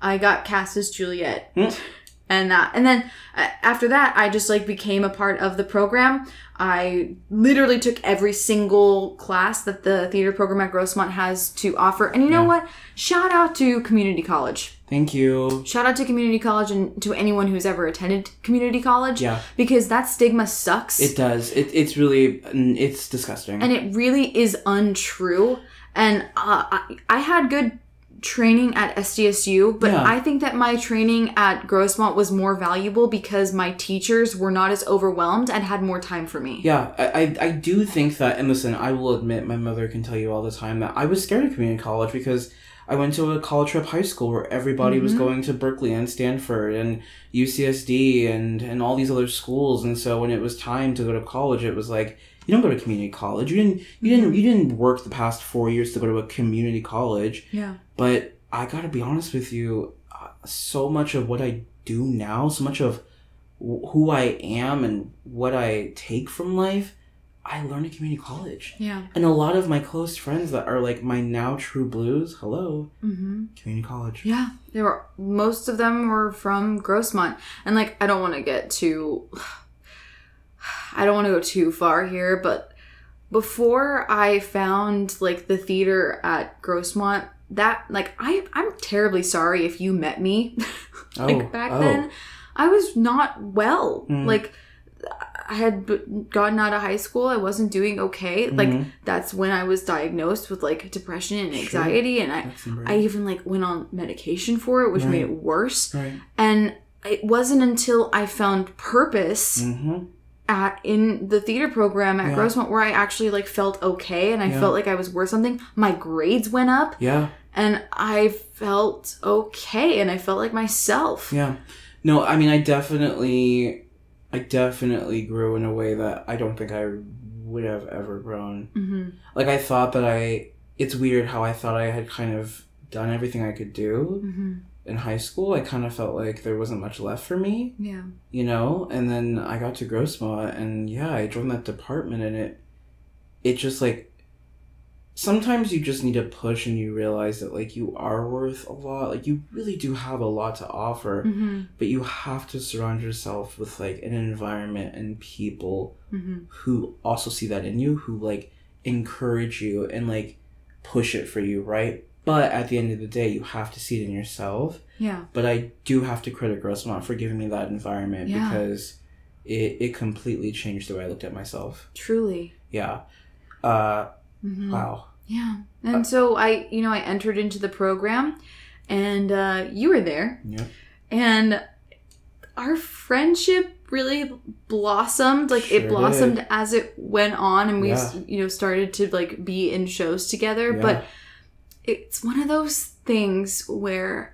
right. I got cast as Juliet. Mm. And that, and then uh, after that, I just like became a part of the program. I literally took every single class that the theater program at Grossmont has to offer. And you know yeah. what? Shout out to community college. Thank you. Shout out to community college and to anyone who's ever attended community college. Yeah. Because that stigma sucks. It does. It, it's really, it's disgusting. And it really is untrue. And uh, I, I had good training at S D S U, but yeah. I think that my training at Grossmont was more valuable because my teachers were not as overwhelmed and had more time for me. Yeah, I I do think that, and listen, I will admit, my mother can tell you all the time that I was scared of community college because I went to a college prep high school where everybody mm-hmm. was going to Berkeley and Stanford and U C S D and, and all these other schools, and so when it was time to go to college, it was like, you don't go to community college. You didn't. You didn't. You didn't work the past four years to go to a community college. Yeah. But I gotta be honest with you. Uh, so much of what I do now, so much of w- who I am and what I take from life, I learned at community college. Yeah. And a lot of my close friends that are like my now true blues. Hello. Mm-hmm. Community college. Yeah. They were. Most of them were from Grossmont, and like I don't want to get too. I don't want to go too far here, but before I found, like, the theater at Grossmont, that, like, I, I'm terribly sorry if you met me, like, oh, back oh. then. I was not well. Mm. Like, I had gotten out of high school. I wasn't doing okay. Mm-hmm. Like, that's when I was diagnosed with, like, depression and anxiety. Sure. And I, I even, like, went on medication for it, which right. made it worse. Right. And it wasn't until I found purpose mm-hmm. At, in the theater program at yeah. Grossmont where I actually like felt okay and I yeah. felt like I was worth something. My grades went up yeah and I felt okay and I felt like myself. Yeah no I mean I definitely I definitely grew in a way that I don't think I would have ever grown. Mm-hmm. Like I thought that I it's weird how I thought I had kind of done everything I could do. Mm-hmm. In high school, I kind of felt like there wasn't much left for me. Yeah. You know? And then I got to Grossmont, and yeah, I joined that department, and it, it just, like, sometimes you just need to push and you realize that, like, you are worth a lot. Like, you really do have a lot to offer, mm-hmm. but you have to surround yourself with, like, an environment and people mm-hmm. who also see that in you, who, like, encourage you and, like, push it for you, right? But at the end of the day, you have to see it in yourself. Yeah. But I do have to credit Grossmont for giving me that environment yeah. because it, it completely changed the way I looked at myself. Truly. Yeah. Uh, mm-hmm. Wow. Yeah. And uh, so I, you know, I entered into the program and uh, you were there. Yeah. And our friendship really blossomed. Like sure it blossomed did. As it went on and we, yeah. you know, started to like be in shows together. Yeah. But it's one of those things where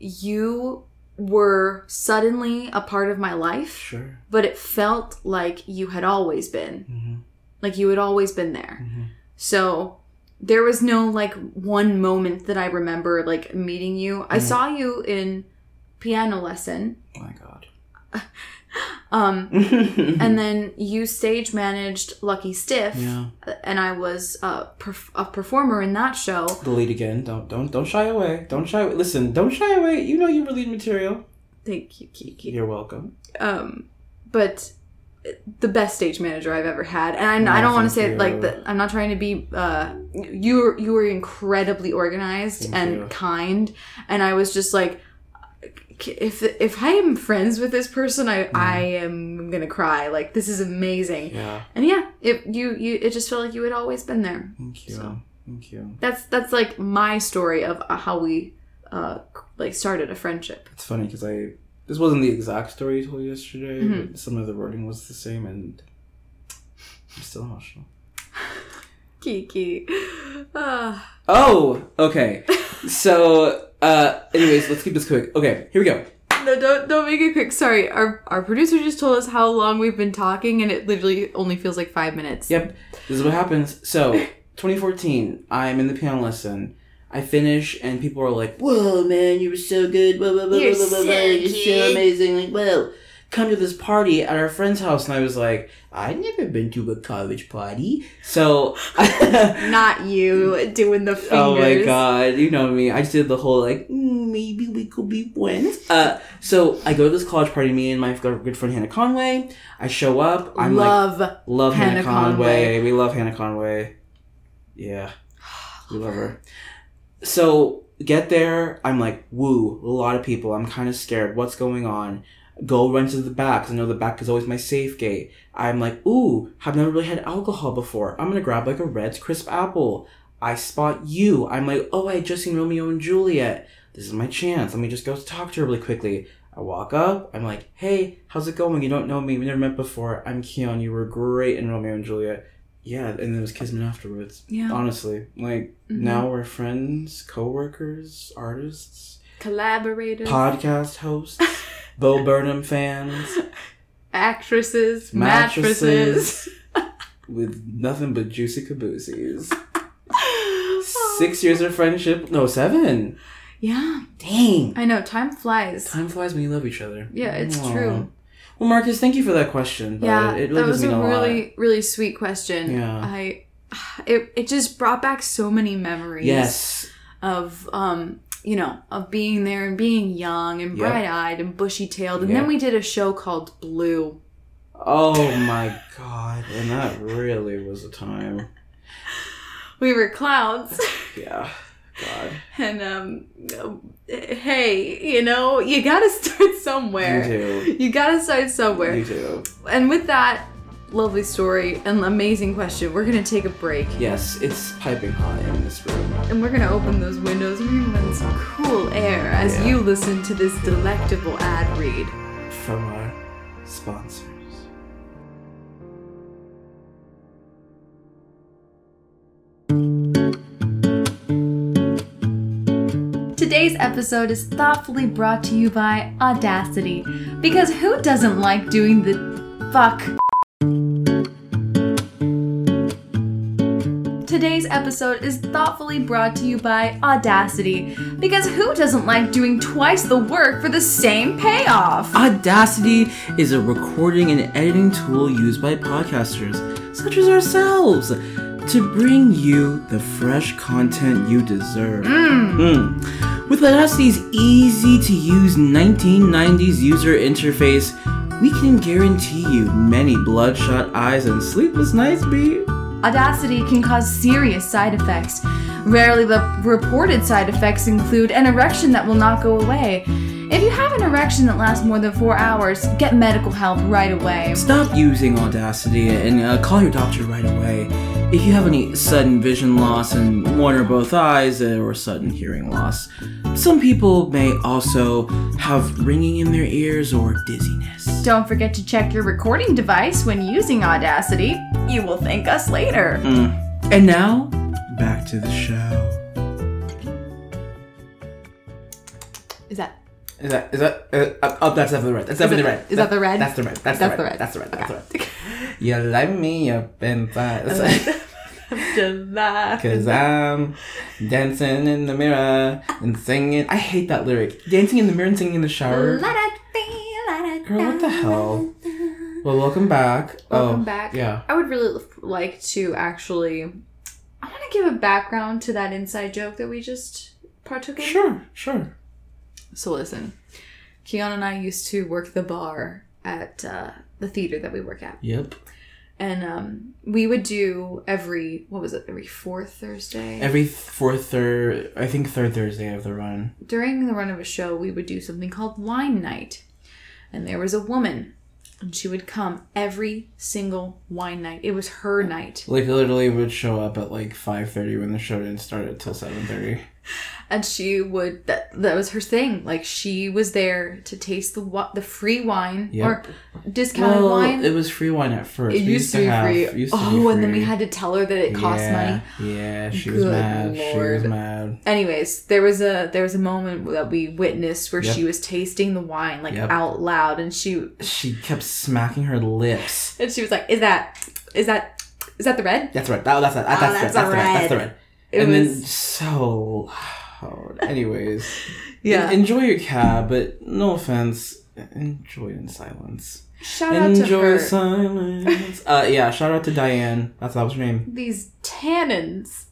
you were suddenly a part of my life, sure. but it felt like you had always been. Mm-hmm. Like you had always been there. Mm-hmm. So there was no like one moment that I remember like meeting you. Mm-hmm. I saw you in piano lesson. Oh my God. um, and then you stage managed Lucky Stiff, yeah. and I was uh, perf- a performer in that show. The lead again. Don't don't don't shy away. Don't shy away. Listen, don't shy away. You know you were lead material. Thank you, Kiki. You're welcome. Um, but the best stage manager I've ever had, and I, no, I don't want to say it like that. I'm not trying to be. Uh, you were you were incredibly organized thank and you. Kind, and I was just like. If if I am friends with this person, I, mm. I am gonna cry. Like this is amazing. Yeah. And yeah, it you, you it just felt like you had always been there. Thank you. So thank you. That's that's like my story of how we uh like started a friendship. It's funny because I this wasn't the exact story you told yesterday, mm-hmm. but some of the wording was the same, and I'm still emotional. Kiki. Uh. Oh, okay. So, uh, anyways, let's keep this quick. Okay, here we go. No, don't don't make it quick. Sorry, our our producer just told us how long we've been talking, and it literally only feels like five minutes. Yep, this is what happens. So, twenty fourteen, I'm in the piano lesson. I finish, and people are like, "Whoa, man, you were so good! Whoa, whoa, whoa, you're whoa, so whoa, you're so amazing! Like, whoa!" Come to this party at our friend's house, and I was like, I've never been to a college party, so... Not you, doing the fingers. Oh my god, you know me. I just did the whole, like, mm, maybe we could be friends. Uh, so, I go to this college party, me and my good friend Hannah Conway. I show up, I'm love like... Love Hannah, Hannah Conway. Conway. We love Hannah Conway. Yeah. We love her. So, get there, I'm like, woo, a lot of people. I'm kind of scared. What's going on? Go run to the back, because I know the back is always my safe gate. I'm like, ooh, I've never really had alcohol before. I'm going to grab, like, a Red's Crisp apple. I spot you. I'm like, oh, I just seen Romeo and Juliet. This is my chance. Let me just go talk to her really quickly. I walk up. I'm like, hey, how's it going? You don't know me. We never met before. I'm Keon. You were great in Romeo and Juliet. Yeah, and there was Kismet afterwards. Yeah. Honestly. Like, mm-hmm. Now we're friends, co-workers, artists. Collaborators. Podcast hosts. Bo Burnham fans. Actresses. Mattresses. With nothing but juicy caboosies. Six years of friendship. No, seven. Yeah. Dang. I know. Time flies. Time flies when you love each other. Yeah, it's Aww. True. Well, Marcus, thank you for that question. But yeah, it really that was a, a really, lot. really sweet question. Yeah. I, it, it just brought back so many memories. Yes. Of, um... you know, of being there and being young and bright-eyed yep. and bushy-tailed. And yep. then we did a show called Blue. Oh, my God. And that really was a time. We were clowns. Yeah. God. And, um, hey, you know, you gotta start somewhere. You do. You gotta start somewhere. You do. And with that lovely story and amazing question, we're gonna take a break. Yes, it's piping hot in this room, and we're gonna open those windows. We're gonna let some cool air as yeah. you listen to this delectable ad read from our sponsors. Today's episode is thoughtfully brought to you by Audacity, because who doesn't like doing the fuck? Today's episode is thoughtfully brought to you by Audacity, because who doesn't like doing twice the work for the same payoff? Audacity is a recording and editing tool used by podcasters, such as ourselves, to bring you the fresh content you deserve. Mm. Mm. With Audacity's easy-to-use nineteen nineties user interface, we can guarantee you many bloodshot eyes and sleepless nights, be. Audacity can cause serious side effects. Rarely the reported side effects include an erection that will not go away. If you have an erection that lasts more than four hours, get medical help right away. Stop using Audacity and uh, call your doctor right away if you have any sudden vision loss in one or both eyes or sudden hearing loss. Some people may also have ringing in their ears or dizziness. Don't forget to check your recording device when using Audacity. You will thank us later. Mm. And now, back to the show. Is that... Is that, is that, uh, oh, that's definitely right. That's definitely right. Is that the red? That's the red. That's the red. That's the red. That's the red. You light me up inside. Cause I'm dancing in the mirror and singing. I hate that lyric. Dancing in the mirror and singing in the shower. Girl, what the hell? Well, welcome back. Welcome oh, back. Yeah. I would really like to actually, I want to give a background to that inside joke that we just partook in. Sure, sure. So listen, Keon and I used to work the bar at uh, the theater that we work at. Yep. And um, we would do every, what was it, every fourth Thursday? Every fourth, thir- I think third Thursday of the run. During the run of a show, we would do something called wine night. And there was a woman, and she would come every single wine night. It was her night. Like, literally would show up at like five thirty when the show didn't start until seven thirty. And she would, that, that was her thing. Like, she was there to taste the the free wine, yep. or discounted well, wine. It was free wine at first. It used, used to be have, free. Used to oh, be free. And then we had to tell her that it cost yeah, money. Yeah, she Good was mad. Lord. She was mad. Anyways, there was a there was a moment that we witnessed where yep. she was tasting the wine, like, yep. out loud. And she... She kept smacking her lips. And she was like, is that, is that, is that the red? That's right. Oh, that's that. That's, oh, that's, that's, that's the red. red. That's the red. It and was... then so... Anyways, yeah. Enjoy your cab, but no offense, enjoy in silence. Shout enjoy out to her. Enjoy silence. Uh, yeah, shout out to Diane. That's that was her name. These tannins.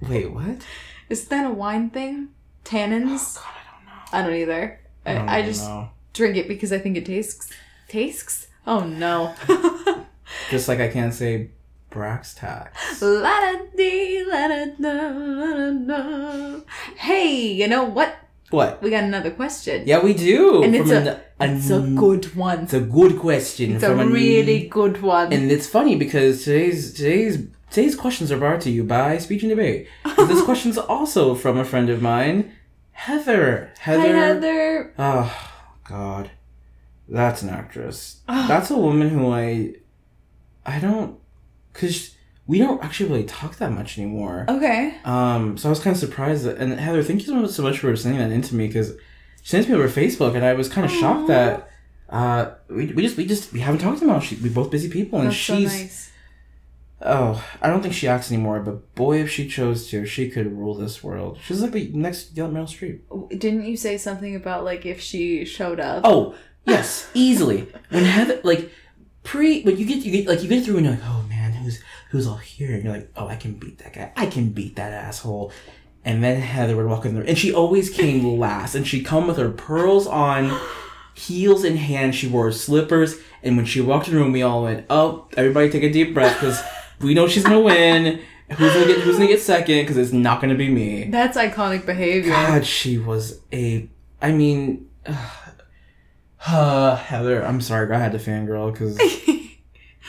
Wait, what? Is that a wine thing? Tannins? Oh, God, I don't know. I don't either. I, I, don't I just know. drink it because I think it tastes. Tastes? Oh, no. Just like I can't say... Brax tax. La-da-dee, la-da-da, hey, you know what? What? We got another question. Yeah, we do. And it's, a, an, it's a good one. It's a good question. It's from a really an, good one. And it's funny because today's today's today's questions are brought to you by Speech and Debate. This question's also from a friend of mine, Heather. Heather. Hi, Heather. Oh, God. That's an actress. Oh. That's a woman who I... I don't... Because we don't actually really talk that much anymore. Okay. Um. So I was kind of surprised. That, and Heather, thank you so much for sending that in to me. Because she sent me over Facebook. And I was kind of Aww. shocked that uh we, we just we just we haven't talked about it. We're both busy people. And That's she's, so nice. Oh, I don't think she acts anymore. But boy, if she chose to, she could rule this world. She's like the next Meryl Streep. Didn't you say something about like if she showed up? Oh, yes. Easily. When Heather, like, pre, when you get, you get, like, you get through and you're like, oh, man. Who's, who's all here? And you're like, oh, I can beat that guy. I can beat that asshole. And then Heather would walk in there. And she always came last. And she'd come with her pearls on, heels in hand. She wore slippers. And when she walked in the room, we all went, oh, everybody take a deep breath. Because we know she's going to win. Who's going to get, who's gonna get second? Because it's not going to be me. That's iconic behavior. God, she was a... I mean... Uh, uh, Heather, I'm sorry. I had to fangirl because...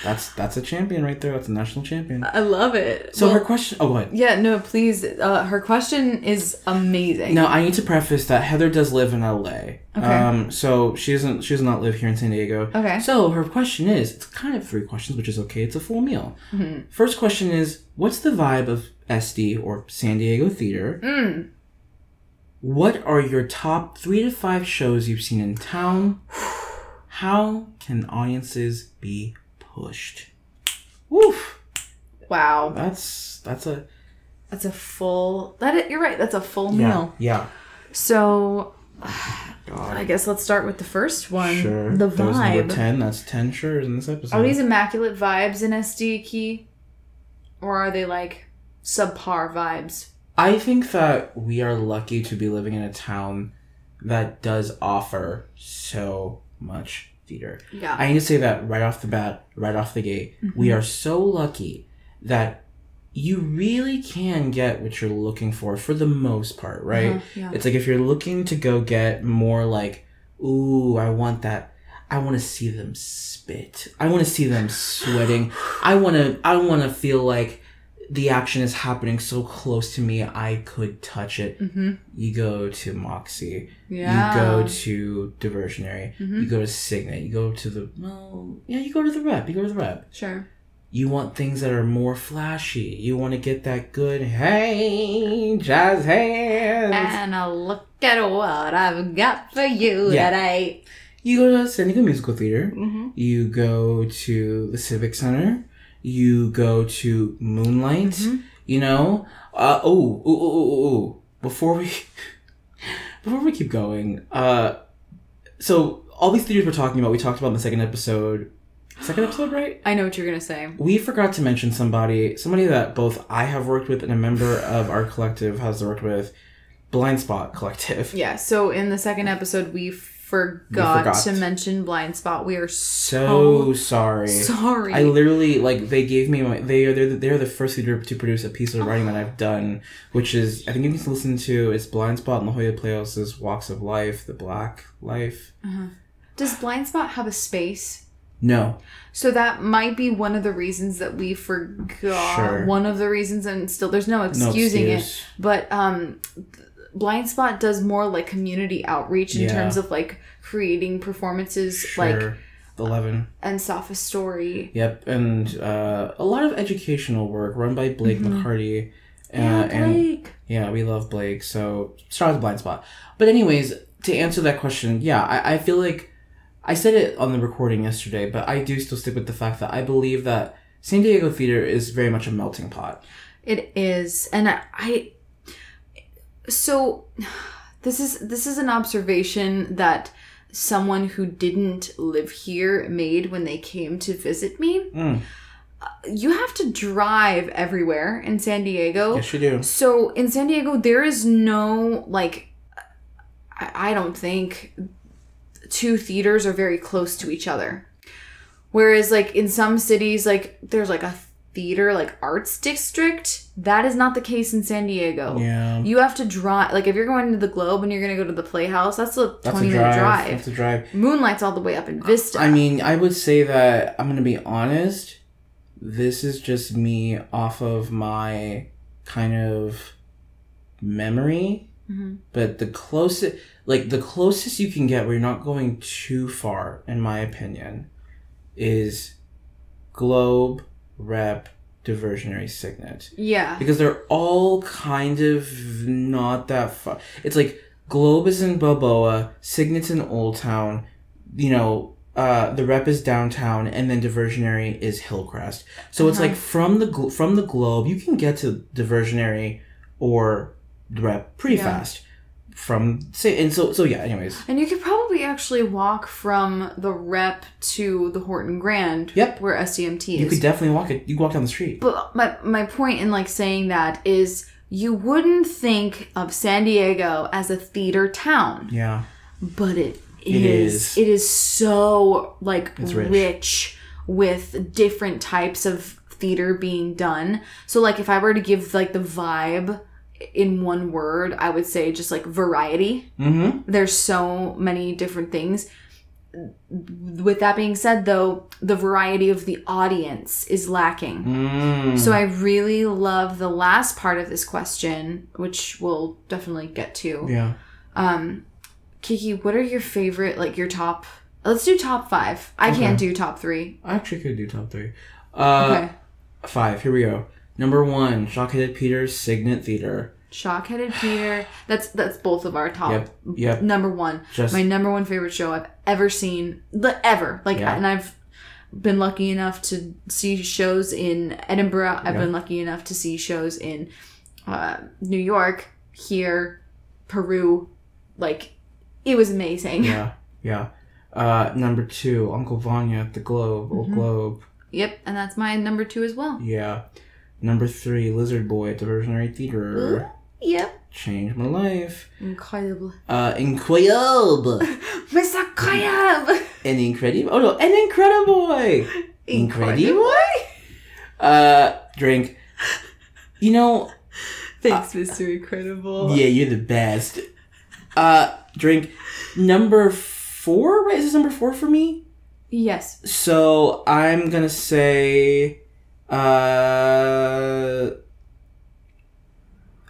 That's that's a champion right there. That's a national champion. I love it. So well, her question... Oh, what? Yeah, no, please. Uh, her question is amazing. Now, I need to preface that Heather does live in L A. Okay. Um, so she doesn't, she does not live here in San Diego. Okay. So her question is... It's kind of three questions, which is okay. It's a full meal. Mm-hmm. First question is, what's the vibe of S D or San Diego theater? Mm. What are your top three to five shows you've seen in town? How can audiences be... pushed. Woof. Wow. That's that's a that's a full that it, you're right, that's a full yeah, meal. Yeah. So oh God. I guess let's start with the first one. Sure. The vibe. That was number ten. That's ten shirts in this episode. Are these immaculate vibes in S D Key? Or are they like subpar vibes? I think that we are lucky to be living in a town that does offer so much. Theater. Yeah. I need to say that right off the bat, right off the gate. Mm-hmm. We are so lucky that you really can get what you're looking for for the most part, right? Uh-huh. Yeah. It's like if you're looking to go get more like, ooh, I want that. I want to see them spit. I want to see them sweating. I want to I want to feel like the action is happening so close to me I could touch it. Mm-hmm. You go to Moxie. Yeah. You go to Diversionary. Mm-hmm. You go to Signet. You go to the... Well, yeah, you go to the Rep. You go to the Rep. Sure. You want things that are more flashy. You want to get that good, hey, jazz hands. And a look at what I've got for you yeah. today. You go to San Diego Musical Theater. Mm-hmm. You go to the Civic Center. You go to Moonlight, mm-hmm. you know? Uh, oh, oh, oh, oh, oh. Before we, before we keep going, uh, so all these theaters we're talking about, we talked about in the second episode. Second episode, right? I know what you're going to say. We forgot to mention somebody, somebody that both I have worked with and a member of our collective has worked with, Blind Spot Collective. Yeah, so in the second episode, we Forgot, forgot to mention Blind Spot. We are so, so sorry. Sorry. I literally, like, they gave me my... They are, they're, the, they're the first theater to produce a piece of oh. writing that I've done, which is... I think you need to listen to... It's Blind Spot and La Jolla Playhouse's Walks of Life, The Black Life. Uh-huh. Does Blind Spot have a space? No. So that might be one of the reasons that we forgot. Sure. One of the reasons, and still there's no excusing no excuse. it. But um, Blind Spot does more like community outreach in yeah. terms of like creating performances sure. like Eleven. And Sophist Story. Yep. And uh, a lot of educational work run by Blake mm-hmm. McCarty. Uh, yeah, Blake. And, yeah, we love Blake. So stars Blind Spot. But anyways, to answer that question, yeah, I, I feel like I said it on the recording yesterday, but I do still stick with the fact that I believe that San Diego theater is very much a melting pot. It is. And I, I so this is this is an observation that someone who didn't live here made when they came to visit me. Mm. Uh, you have to drive everywhere in San Diego. Yes, you do. So in San Diego, there is no, like, I, I don't think two theaters are very close to each other. Whereas, like, in some cities, like, there's, like, a theater, like, arts district. That is not the case in San Diego. Yeah. You have to drive. Like, if you're going to the Globe and you're going to go to the Playhouse, that's a twenty-minute drive. That's a drive. Moonlight's all the way up in Vista. I mean, I would say that, I'm going to be honest, this is just me off of my kind of memory. Mm-hmm. But the closest, like, the closest you can get where you're not going too far, in my opinion, is Globe, Rep, Diversionary, Signet. Yeah. Because they're all kind of not that far. It's like Globe is in Balboa, Signet's in Old Town, you know, uh, the Rep is downtown, and then Diversionary is Hillcrest. So uh-huh. it's like from the from the Globe, you can get to Diversionary or the Rep pretty yeah. fast. From say and so so yeah. Anyways, and you could probably actually walk from the Rep to the Horton Grand. Yep, where S D M T is. You could definitely walk it. You walk down the street. But my my point in like saying that is you wouldn't think of San Diego as a theater town. Yeah, but it is. It is, it is so like it's rich. rich with different types of theater being done. So like if I were to give like the vibe in one word, I would say just like variety. Mm-hmm. There's so many different things. With that being said, though, the variety of the audience is lacking. Mm. So I really love the last part of this question, which we'll definitely get to. Yeah. Um, Kiki, what are your favorite, like your top? Let's do top five. I okay. can't do top three. I actually could do top three. Uh, okay. Five. Here we go. Number one, Shockheaded Peter's Signet Theater. Shockheaded Peter. That's that's both of our top. Yep. yep. Number one. Just, my number one favorite show I've ever seen. Ever. Like, yeah. And I've been lucky enough to see shows in Edinburgh. I've yep. been lucky enough to see shows in uh, New York, here, Peru. Like, it was amazing. Yeah. Yeah. Uh, number two, Uncle Vanya at the Globe. Old mm-hmm. Globe. Yep. And that's my number two as well. Yeah. Number three, Lizard Boy at Diversionary Theater. Yep. Changed my life. Incredible. Uh, incredible. Mister Incredible. An incredible. Oh no, an incredible boy. Incredible boy. Uh, drink. You know. Thanks, uh, Mister Incredible. Yeah, you're the best. Uh, drink. Number four, right? Is this number four for me? Yes. So I'm gonna say. Uh,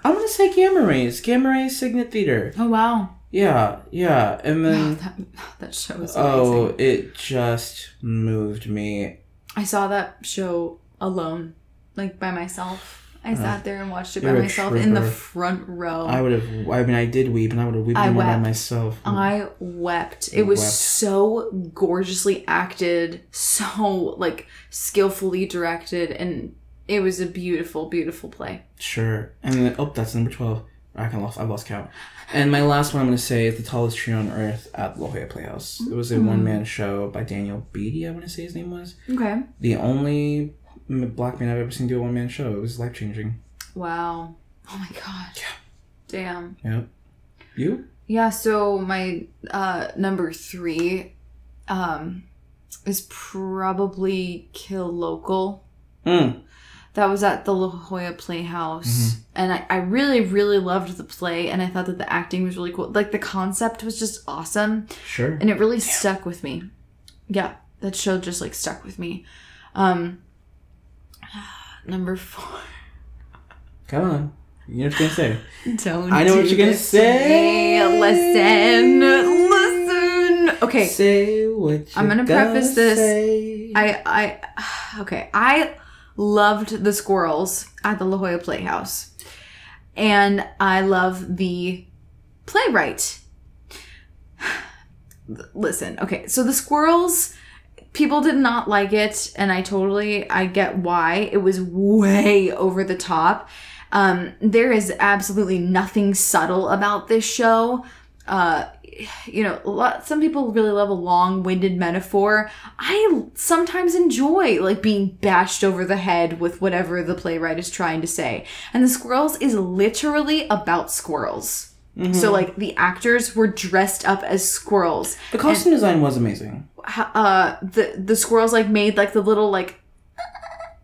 I'm gonna say Gamma Rays, Gamma Rays Signet Theater. Oh wow! Yeah, yeah, and then oh, that, that show was amazing. Oh, it just moved me. I saw that show alone, like by myself. I uh, sat there and watched it by myself in the front row. I would have. I mean, I did weep, and I would have weeped more by myself. I wept. It was so gorgeously acted, so like. skillfully directed, and it was a beautiful, beautiful play. Sure. And then, oh, that's number twelve. I can lost, I lost count. And my last one I'm going to say is The Tallest Tree on Earth at La Jolla Playhouse. Mm-hmm. It was a one-man show by Daniel Beatty, I want to say his name was. Okay. The only black man I've ever seen do a one-man show. It was life-changing. Wow. Oh, my God. Yeah. Damn. Yep. You? Yeah, so my uh, number three... um. is probably Kill Local. Mm. That was at the La Jolla Playhouse. Mm-hmm. And I, I really, really loved the play. And I thought that the acting was really cool. Like, the concept was just awesome. Sure. And it really yeah. stuck with me. Yeah. that show just, like, stuck with me. Um, number four. Come on. You know what you're going to say. Don't I know do what you're going to say. say. Listen. Listen. Okay. Say what you I'm going to preface this. Say. I, I, okay. I loved The Squirrels at the La Jolla Playhouse. And I love the playwright. Listen. Okay. So The Squirrels, people did not like it. And I totally, I get why. It was way over the top. Um, there is absolutely nothing subtle about this show. Uh, you know, lot, some people really love a long-winded metaphor. I sometimes enjoy, like, being bashed over the head with whatever the playwright is trying to say. And The Squirrels is literally about squirrels. Mm-hmm. So, like, the actors were dressed up as squirrels. The costume and, design was amazing. Uh, the, the squirrels, like, made, like, the little, like,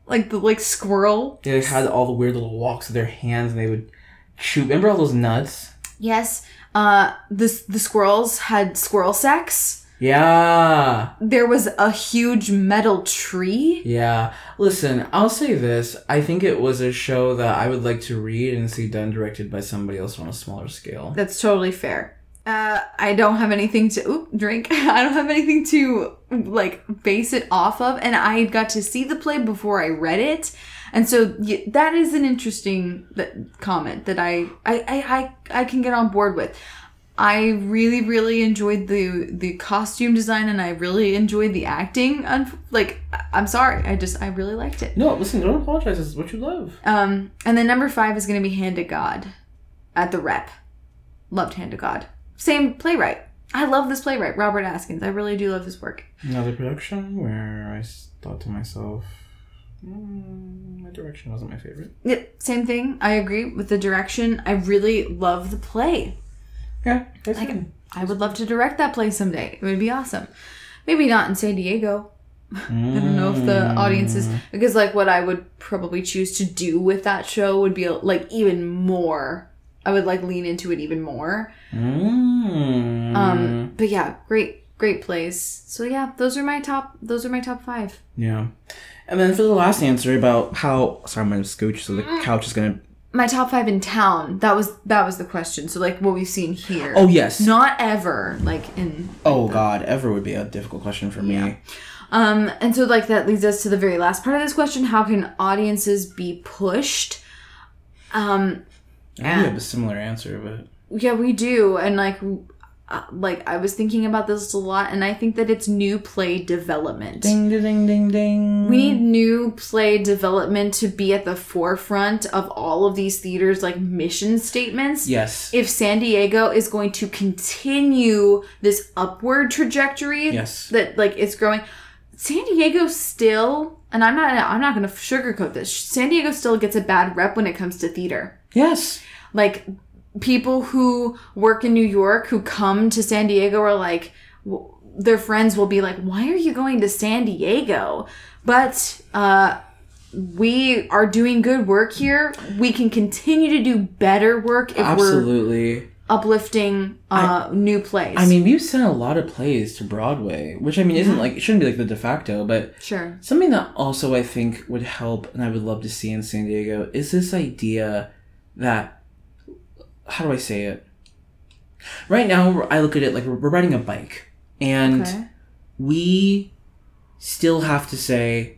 Like, the, like, squirrel. They had all the weird little walks of their hands, and they would chew. Remember all those nuts? Yes. Uh, the, the squirrels had squirrel sex. Yeah. There was a huge metal tree. Yeah. Listen, I'll say this. I think it was a show that I would like to read and see done directed by somebody else on a smaller scale. That's totally fair. Uh, I don't have anything to ooh, drink. I don't have anything to, like, base it off of. And I got to see the play before I read it. And so yeah, that is an interesting th- comment that I, I, I, I, I can get on board with. I really, really enjoyed the, the costume design, and I really enjoyed the acting. I'm, like, I'm sorry. I just, I really liked it. No, listen, don't apologize. This is what you love. Um, and then number five is going to be Hand to God at the Rep. Loved Hand to God. Same playwright. I love this playwright, Robert Askins. I really do love his work. Another production where I thought to myself, mm, my direction wasn't my favorite. Yeah, same thing. I agree with the direction. I really love the play. Yeah, that's like, good. I would love to direct that play someday. It would be awesome. Maybe not in San Diego. Mm. I don't know if the audience is... Because, like, what I would probably choose to do with that show would be, like, even more... I would, like, lean into it even more. Mm. Um, but yeah, great, great plays. So yeah, those are my top, those are my top five. Yeah. And then for the last answer about how, sorry, I'm going to scooch so the couch is going to. My top five in town. That was, that was the question. So, like, what we've seen here. Oh, yes. Not ever, like, in. Oh, like, God, the... ever would be a difficult question for me. Yeah. Um, and so, like, that leads us to the very last part of this question. How can audiences be pushed? Um... I think we have a similar answer, but... Yeah, we do. And, like, uh, like I was thinking about this a lot, and I think that it's new play development. Ding, ding, ding, ding. We need new play development to be at the forefront of all of these theaters' like, mission statements. Yes. If San Diego is going to continue this upward trajectory yes. that, like, it's growing... San Diego still... And I'm not, I'm not going to sugarcoat this. San Diego still gets a bad rep when it comes to theater. Yes. Like, people who work in New York who come to San Diego are like, w- their friends will be like, why are you going to San Diego? But uh, we are doing good work here. We can continue to do better work if Absolutely. we're uplifting uh, I, new plays. I mean, we've sent a lot of plays to Broadway, which I mean, isn't yeah. like, it shouldn't be like the de facto, but sure. something that also I think would help and I would love to see in San Diego is this idea that, how do I say it? Right now, I look at it like we're, we're riding a bike. And okay. we still have to say,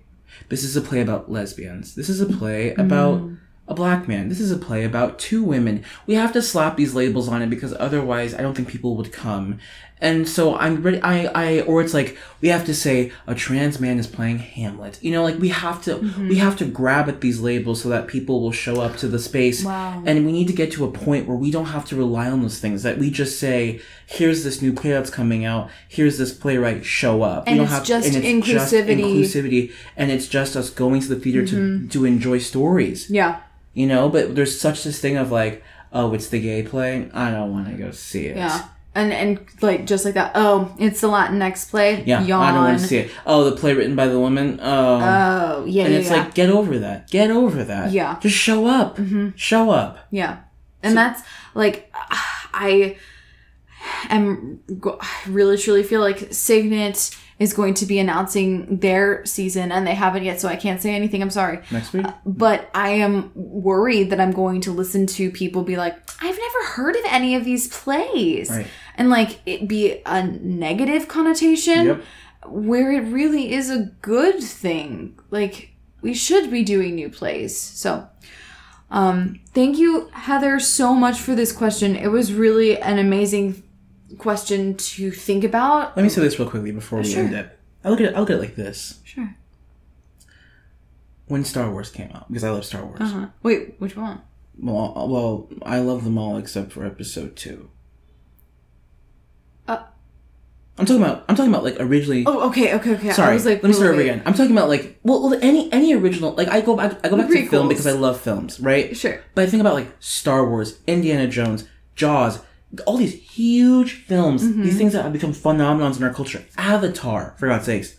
this is a play about lesbians. This is a play about mm. a black man. This is a play about two women. We have to slap these labels on it because otherwise I don't think people would come. And so I'm ready, I, I, or it's like, we have to say a trans man is playing Hamlet. You know, like we have to, mm-hmm. we have to grab at these labels so that people will show up to the space. Wow. And we need to get to a point where we don't have to rely on those things, that we just say, here's this new play that's coming out. Here's this playwright, show up. And we don't it's have, just and it's inclusivity. Just inclusivity. And it's just us going to the theater mm-hmm. to, to enjoy stories. Yeah. You know, but there's such this thing of like, oh, it's the gay play. I don't want to go see it. Yeah. And, and like, just like that, oh, it's the Latinx play. Yeah, Yawn. I don't want to see it. Oh, the play written by the woman. Oh. Oh, yeah, And yeah, it's yeah. like, get over that. Get over that. Yeah. Just show up. Mm-hmm. Show up. Yeah. And so, that's, like, I am I really, truly feel like Signet is going to be announcing their season, and they haven't yet, so I can't say anything. I'm sorry. Next week? Uh, but I am worried that I'm going to listen to people be like, I've never heard of any of these plays. Right. And, like, it be a negative connotation yep. where it really is a good thing. Like, we should be doing new plays. So... Um, thank you, Heather, so much for this question. It was really an amazing question to think about. Let me say this real quickly before we sure. end it. I look at it, I look at it like this. Sure. When Star Wars came out, because I love Star Wars. Uh-huh. Wait, which one? Well, well, I love them all except for Episode Two. Uh, I'm talking about. I'm talking about like originally. Oh, okay, okay, okay. Sorry, I was like, let me start over again. I'm talking about like well, any any original. Like I go back. I go back Prequels. to film because I love films, right? Sure. But I think about like Star Wars, Indiana Jones, Jaws, all these huge films, mm-hmm. these things that have become phenomenons in our culture. Avatar, for God's sakes.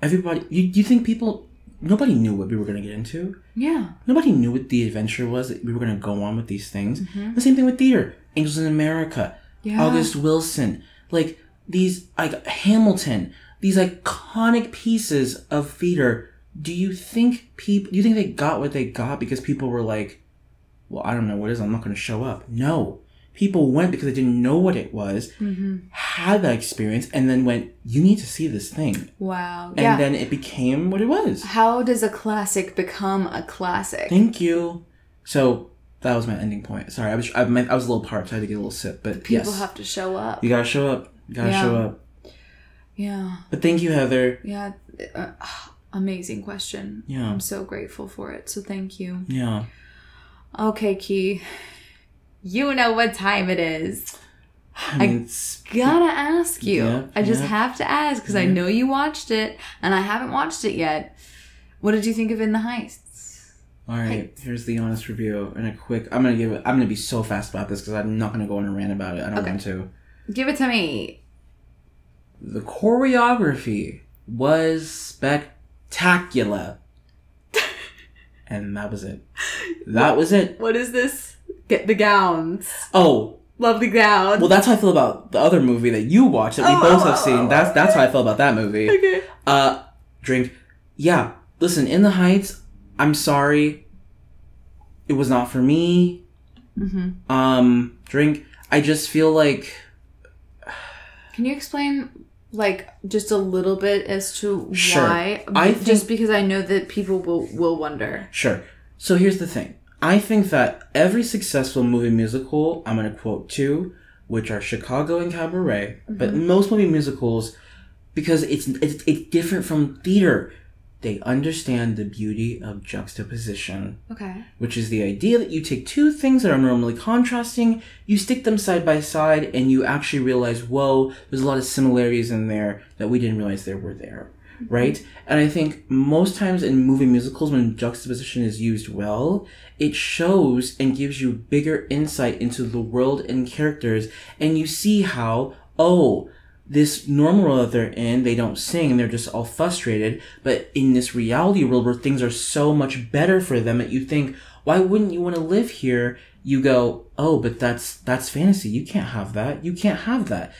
Everybody, you you think people? Nobody knew what we were going to get into. Yeah. Nobody knew what the adventure was that we were going to go on with these things. Mm-hmm. The same thing with theater. Angels in America. Yeah. August Wilson. Like, these, like, Hamilton, these iconic pieces of theater, do you think people, do you think they got what they got because people were like, well, I don't know what it is, I'm not going to show up? No. People went because they didn't know what it was, mm-hmm. had that experience, and then went, you need to see this thing. Wow. And yeah. then it became what it was. How does a classic become a classic? Thank you. So... That was my ending point. Sorry, I was I, I was a little parched. So I had to get a little sip, but people yes. have to show up. You gotta show up. You gotta yeah. show up. Yeah. But thank you, Heather. Yeah. Uh, amazing question. Yeah. I'm so grateful for it. So thank you. Yeah. Okay, Key. You know what time it is. I, mean, I gotta ask you. Yeah, I just yeah. have to ask because yeah. I know you watched it and I haven't watched it yet. What did you think of In the Heights? All right, here's the honest review and a quick. I'm gonna give it. I'm gonna be so fast about this because I'm not gonna go on a rant about it. I don't okay. want to. Give it to me. The choreography was spectacular, and that was it. That what, was it. What is this? Get the gowns. Oh, love the gowns. Well, that's how I feel about the other movie that you watched that we oh, both oh, have oh, seen. Oh, that's okay. that's how I feel about that movie. Okay. Uh, drink. Yeah, listen. In the Heights. I'm sorry. It was not for me. Mm-hmm. Um, drink. I just feel like... Can you explain, like, just a little bit as to sure. why? I just think... because I know that people will, will wonder. Sure. So here's the thing. I think that every successful movie musical, I'm going to quote two, which are Chicago and Cabaret, mm-hmm. but most movie musicals, because it's it's, it's different from theater. They understand the beauty of juxtaposition. Okay. Which is the idea that you take two things that are normally contrasting, you stick them side by side, and you actually realize, whoa, there's a lot of similarities in there that we didn't realize there were there, mm-hmm. right? And I think most times in movie musicals, when juxtaposition is used well, it shows and gives you bigger insight into the world and characters, and you see how, oh... this normal world that they're in, they don't sing and they're just all frustrated. But in this reality world where things are so much better for them that you think, why wouldn't you want to live here? You go, oh, but that's that's fantasy. You can't have that. You can't have that.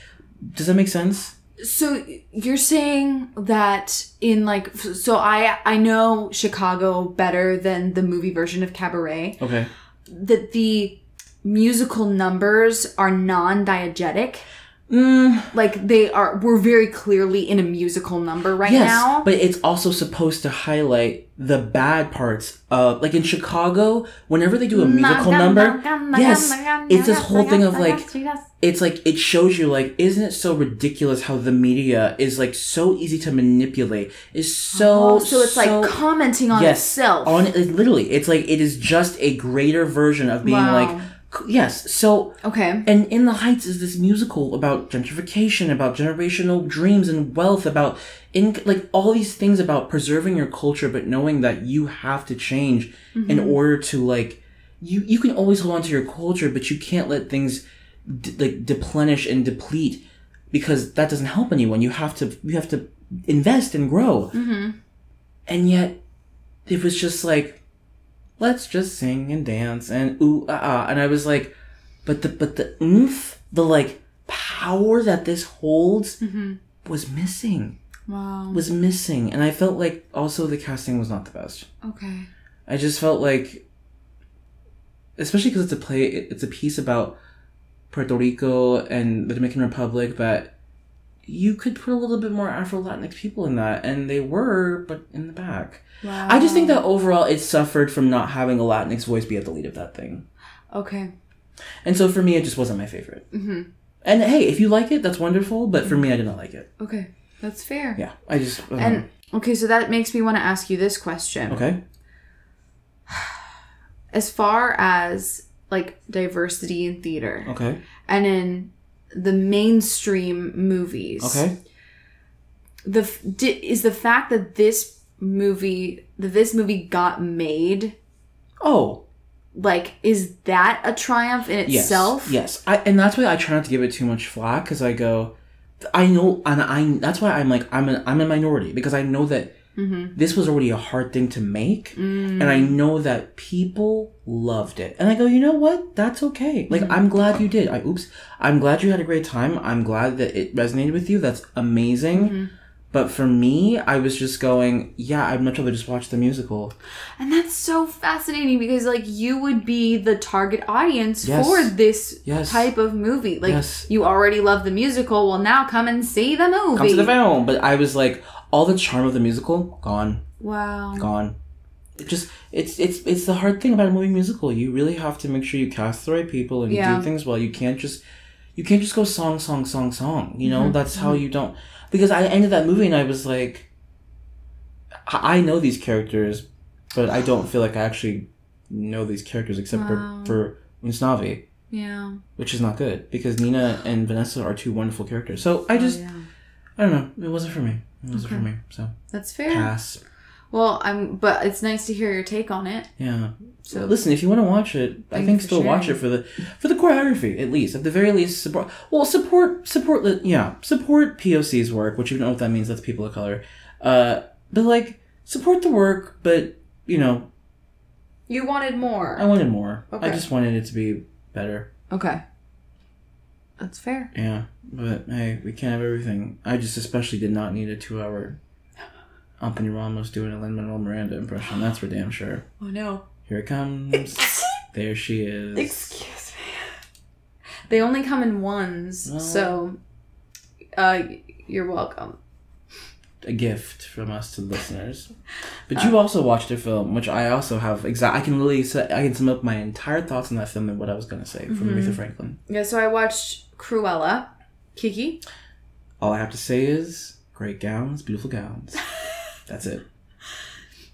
Does that make sense? So you're saying that in like, so I I know Chicago better than the movie version of Cabaret. Okay. That the musical numbers are non-diegetic. Mm. Like they are, we're very clearly in a musical number right yes, now. But it's also supposed to highlight the bad parts of, like in Chicago, whenever they do a musical number, yes, it's this whole thing of like, it's like it shows you like, isn't it so ridiculous how the media is like so easy to manipulate? Is so oh, so it's so, like commenting on yes, itself. On it, literally, it's like it is just a greater version of being wow. like. Yes, so... Okay. And In the Heights is this musical about gentrification, about generational dreams and wealth, about, in like, all these things about preserving your culture, but knowing that you have to change mm-hmm. in order to, like... You, you can always hold on to your culture, but you can't let things, d- like, deplenish and deplete, because that doesn't help anyone. You have to, you have to invest and grow. Mm-hmm. And yet, it was just, like... let's just sing and dance and ooh ah ah, and I was like, but the but the oomph, the like power that this holds, mm-hmm. was missing. Wow. Was missing. And I felt like also the casting was not the best. Okay. I just felt like, especially because it's a play, it's a piece about Puerto Rico and the Dominican Republic, but you could put a little bit more Afro-Latinx people in that, and they were, but in the back. Wow. I just think that overall it suffered from not having a Latinx voice be at the lead of that thing. Okay. And so for me, it just wasn't my favorite. Mm-hmm. And hey, if you like it, that's wonderful, but for me, I did not like it. Okay. That's fair. Yeah. I just... Um, and okay, so that makes me want to ask you this question. Okay. As far as, like, diversity in theater. Okay. And in the mainstream movies. Okay. The is the fact that this movie... That this movie got made... Oh. Like, is that a triumph in itself? Yes, yes. I, and that's why I try not to give it too much flack, because I go, I know, and I that's why I'm like, I'm an, I'm a minority, because I know that mm-hmm. this was already a hard thing to make, mm. and I know that people loved it. And I go, you know what? That's okay. Like, mm-hmm. I'm glad you did. I Oops. I'm glad you had a great time. I'm glad that it resonated with you. That's amazing. Mm-hmm. But for me, I was just going, yeah, I'd much rather just watch the musical. And that's so fascinating because, like, you would be the target audience yes. for this yes. type of movie. Like, yes. you already love the musical. Well, now come and see the movie. Come to the film. But I was like, all the charm of the musical, gone. Wow. Gone. It just, it's it's it's the hard thing about a moving musical. You really have to make sure you cast the right people and yeah. do things well. You can't just, you can't just go song, song, song, song. You know, mm-hmm. that's how you don't... Because I ended that movie and I was like, I know these characters, but I don't feel like I actually know these characters except wow. for, for Usnavi. Yeah. Which is not good because Nina and Vanessa are two wonderful characters. So I just, oh, yeah. I don't know. It wasn't for me. It wasn't okay. for me. So. That's fair. Pass. Well, I'm, but it's nice to hear your take on it. Yeah. So well, listen, if you want to watch it, I think still sharing. watch it for the for the choreography at least. At the very least, support. Well, support support. Yeah, support P O C's work, which you don't know what that means. That's people of color. Uh, but like support the work, but you know. You wanted more. I wanted more. Okay. I just wanted it to be better. Okay. That's fair. Yeah, but hey, we can't have everything. I just especially did not need a two-hour. Anthony Ramos doing a Lin-Manuel Miranda impression. That's for damn sure. Oh, no. Here it comes. There she is. Excuse me. They only come in ones, well, so uh, you're welcome. A gift from us to the listeners. But you uh, also watched a film, which I also have... Exa- I can really... Su- I can sum up my entire thoughts on that film and what I was going to say from mm-hmm. Aretha Franklin. Yeah, so I watched Cruella. Kiki? All I have to say is, great gowns, beautiful gowns. That's it.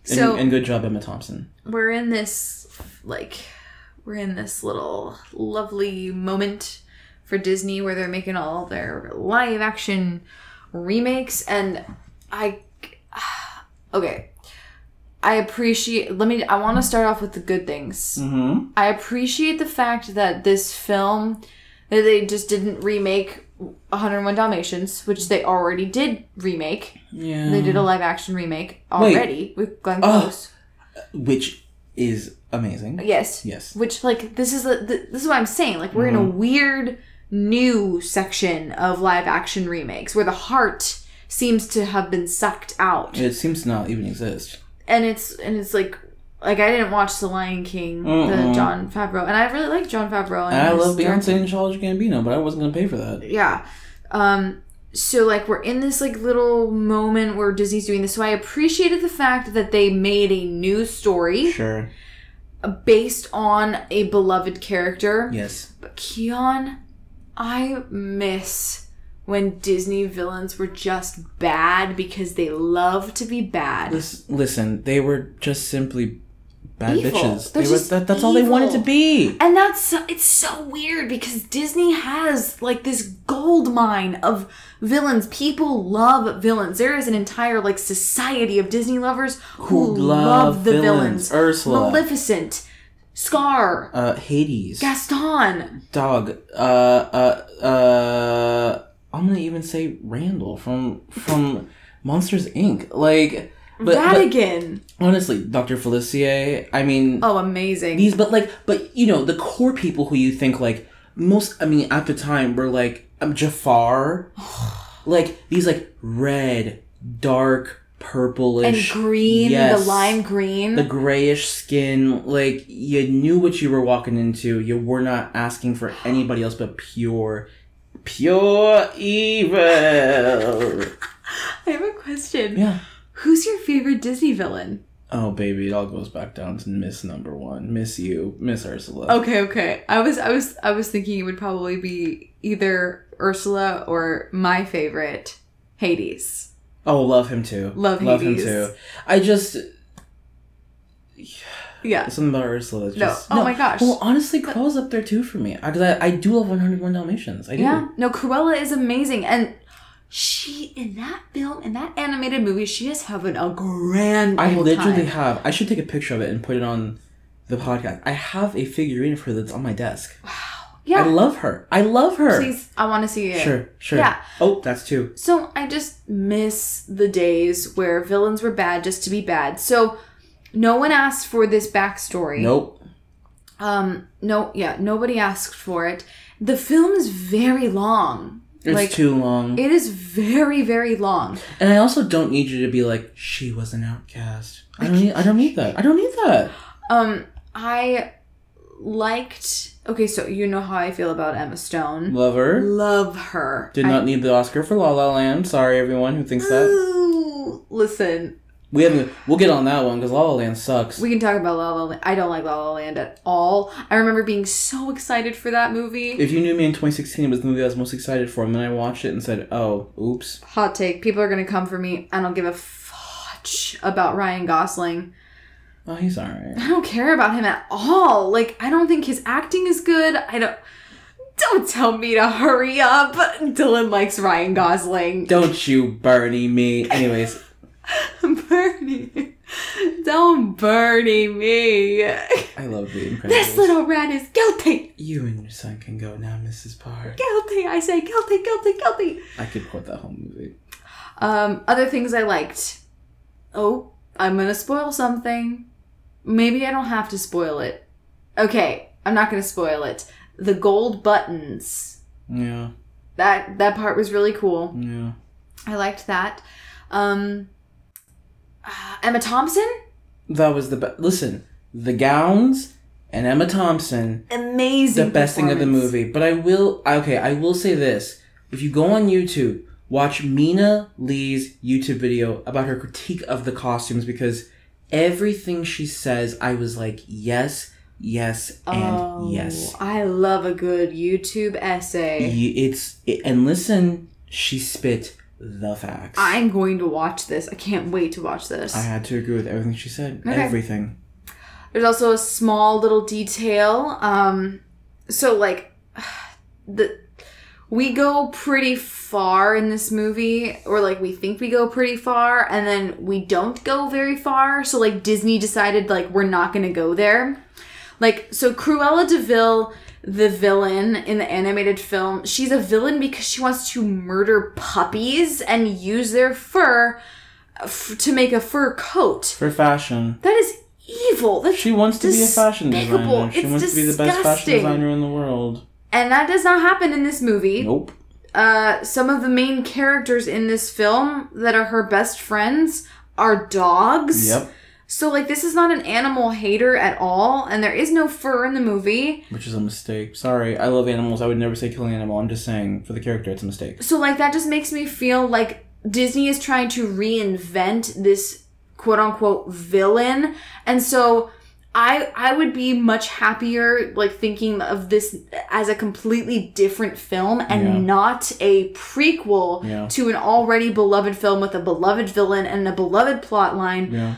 And, so, and good job, Emma Thompson. We're in this, like, we're in this little lovely moment for Disney where they're making all their live action remakes. And I, okay, I appreciate, let me, I want to start off with the good things. Mm-hmm. I appreciate the fact that this film, that they just didn't remake one oh one Dalmatians, which they already did remake. Yeah. They did a live action remake already Wait. with Glenn Close. Oh, which is amazing. Yes. Yes. Which, like, this is a, this is what I'm saying. Like, we're mm-hmm. in a weird new section of live action remakes where the heart seems to have been sucked out. It seems to not even exist. And it's and it's like like I didn't watch The Lion King, mm-mm. the Jon Favreau, and I really like Jon Favreau. And, and I love Beyonce and Childish Gambino, but I wasn't gonna pay for that. Yeah, um, so like we're in this like little moment where Disney's doing this. So I appreciated the fact that they made a new story, sure, based on a beloved character. Yes, but Keon, I miss when Disney villains were just bad because they love to be bad. Listen, listen they were just simply. Bad evil. Bitches. They were, that, that's evil. All they wanted to be. And that's, it's so weird because Disney has like this gold mine of villains. People love villains. There is an entire like society of Disney lovers who, who love, love the villains. villains. Ursula. Maleficent. Scar. Uh, Hades. Gaston. Dog. Uh, uh, uh, I'm going to even say Randall from, from Monsters, Incorporated. Like... But, Radigan. But, honestly, Doctor Felicie, I mean... Oh, amazing. These, but, like, but, you know, the core people who you think, like, most, I mean, at the time were, like, um, Jafar, like these like red, dark, purplish, and green, yes, the lime green, the grayish skin. Like, you knew what you were walking into. You were not asking for anybody else but pure, pure evil. I have a question. Yeah. Who's your favorite Disney villain? Oh, baby, it all goes back down to Miss Number One, Miss You, Miss Ursula. Okay, okay. I was, I was, I was thinking it would probably be either Ursula or my favorite, Hades. Oh, love him too. Love, love Hades. Love him too. I just, yeah. Something about Ursula. Just, no. no. Oh my gosh. Well, honestly, Cruella's up there too for me. Because I, I do love one hundred and one Dalmatians. I do. Yeah. No, Cruella is amazing, and she, in that film, in that animated movie, she is having a grand old I literally time. have. I should take a picture of it and put it on the podcast. I have a figurine for her that's on my desk. Wow. Yeah. I love her. I love her. Please, I want to see it. Sure, sure. Yeah. Oh, that's two. So I just miss the days where villains were bad just to be bad. So no one asked for this backstory. Nope. Um. No, yeah, nobody asked for it. The film is very long. It's like, too long. It is very, very long. And I also don't need you to be like, she was an outcast. I don't need, I don't need that. I don't need that. Um, I liked... Okay, so you know how I feel about Emma Stone. Love her. Love her. Did I, not need the Oscar for La La Land. Sorry, everyone who thinks that. Listen. We haven't, we'll get on that one because La La Land sucks. We can talk about La La Land. I don't like La La Land at all. I remember being so excited for that movie. If you knew me in twenty sixteen, it was the movie I was most excited for. And then I watched it and said, oh, oops. Hot take. People are going to come for me. I don't give a fudge about Ryan Gosling. Oh, he's all right. I don't care about him at all. Like, I don't think his acting is good. I don't... Don't tell me to hurry up. Dylan likes Ryan Gosling. Don't you Bernie me. Anyways... Bernie, don't Bernie me. I love the Incredibles. This little rat is guilty. You and your son can go now, Missus Parr. Guilty, I say guilty, guilty, guilty. I could quote that whole movie. Um, other things I liked. Oh, I'm gonna spoil something. Maybe I don't have to spoil it. Okay, I'm not gonna spoil it. The gold buttons. Yeah. That that part was really cool. Yeah. I liked that. Um. Uh, Emma Thompson? That was the best. Listen, the gowns and Emma Thompson. Amazing. The best thing of the movie. But I will, okay, I will say this. If you go on YouTube, watch Mina Lee's YouTube video about her critique of the costumes, because everything she says, I was like, yes, yes, and oh, yes. I love a good YouTube essay. It's, it, and listen, she spit the facts. I'm going to watch this. I can't wait to watch this. I had to agree with everything she said. Okay. Everything. There's also a small little detail. Um, so, like, the we go pretty far in this movie, or, like, we think we go pretty far, and then we don't go very far. So, like, Disney decided, like, we're not going to go there. Like, so Cruella de Vil... the villain in the animated film, she's a villain because she wants to murder puppies and use their fur f- to make a fur coat. For fashion. That is evil. That's she wants to despicable. be a fashion designer. She it's wants disgusting. to be the best fashion designer in the world. And that does not happen in this movie. Nope. Uh, some of the main characters in this film that are her best friends are dogs. Yep. So, like, this is not an animal hater at all, and there is no fur in the movie. Which is a mistake. Sorry, I love animals. I would never say kill an animal. I'm just saying, for the character, it's a mistake. So, like, that just makes me feel like Disney is trying to reinvent this quote-unquote villain. And so, I I would be much happier, like, thinking of this as a completely different film and yeah. not a prequel yeah. to an already beloved film with a beloved villain and a beloved plot line. Yeah.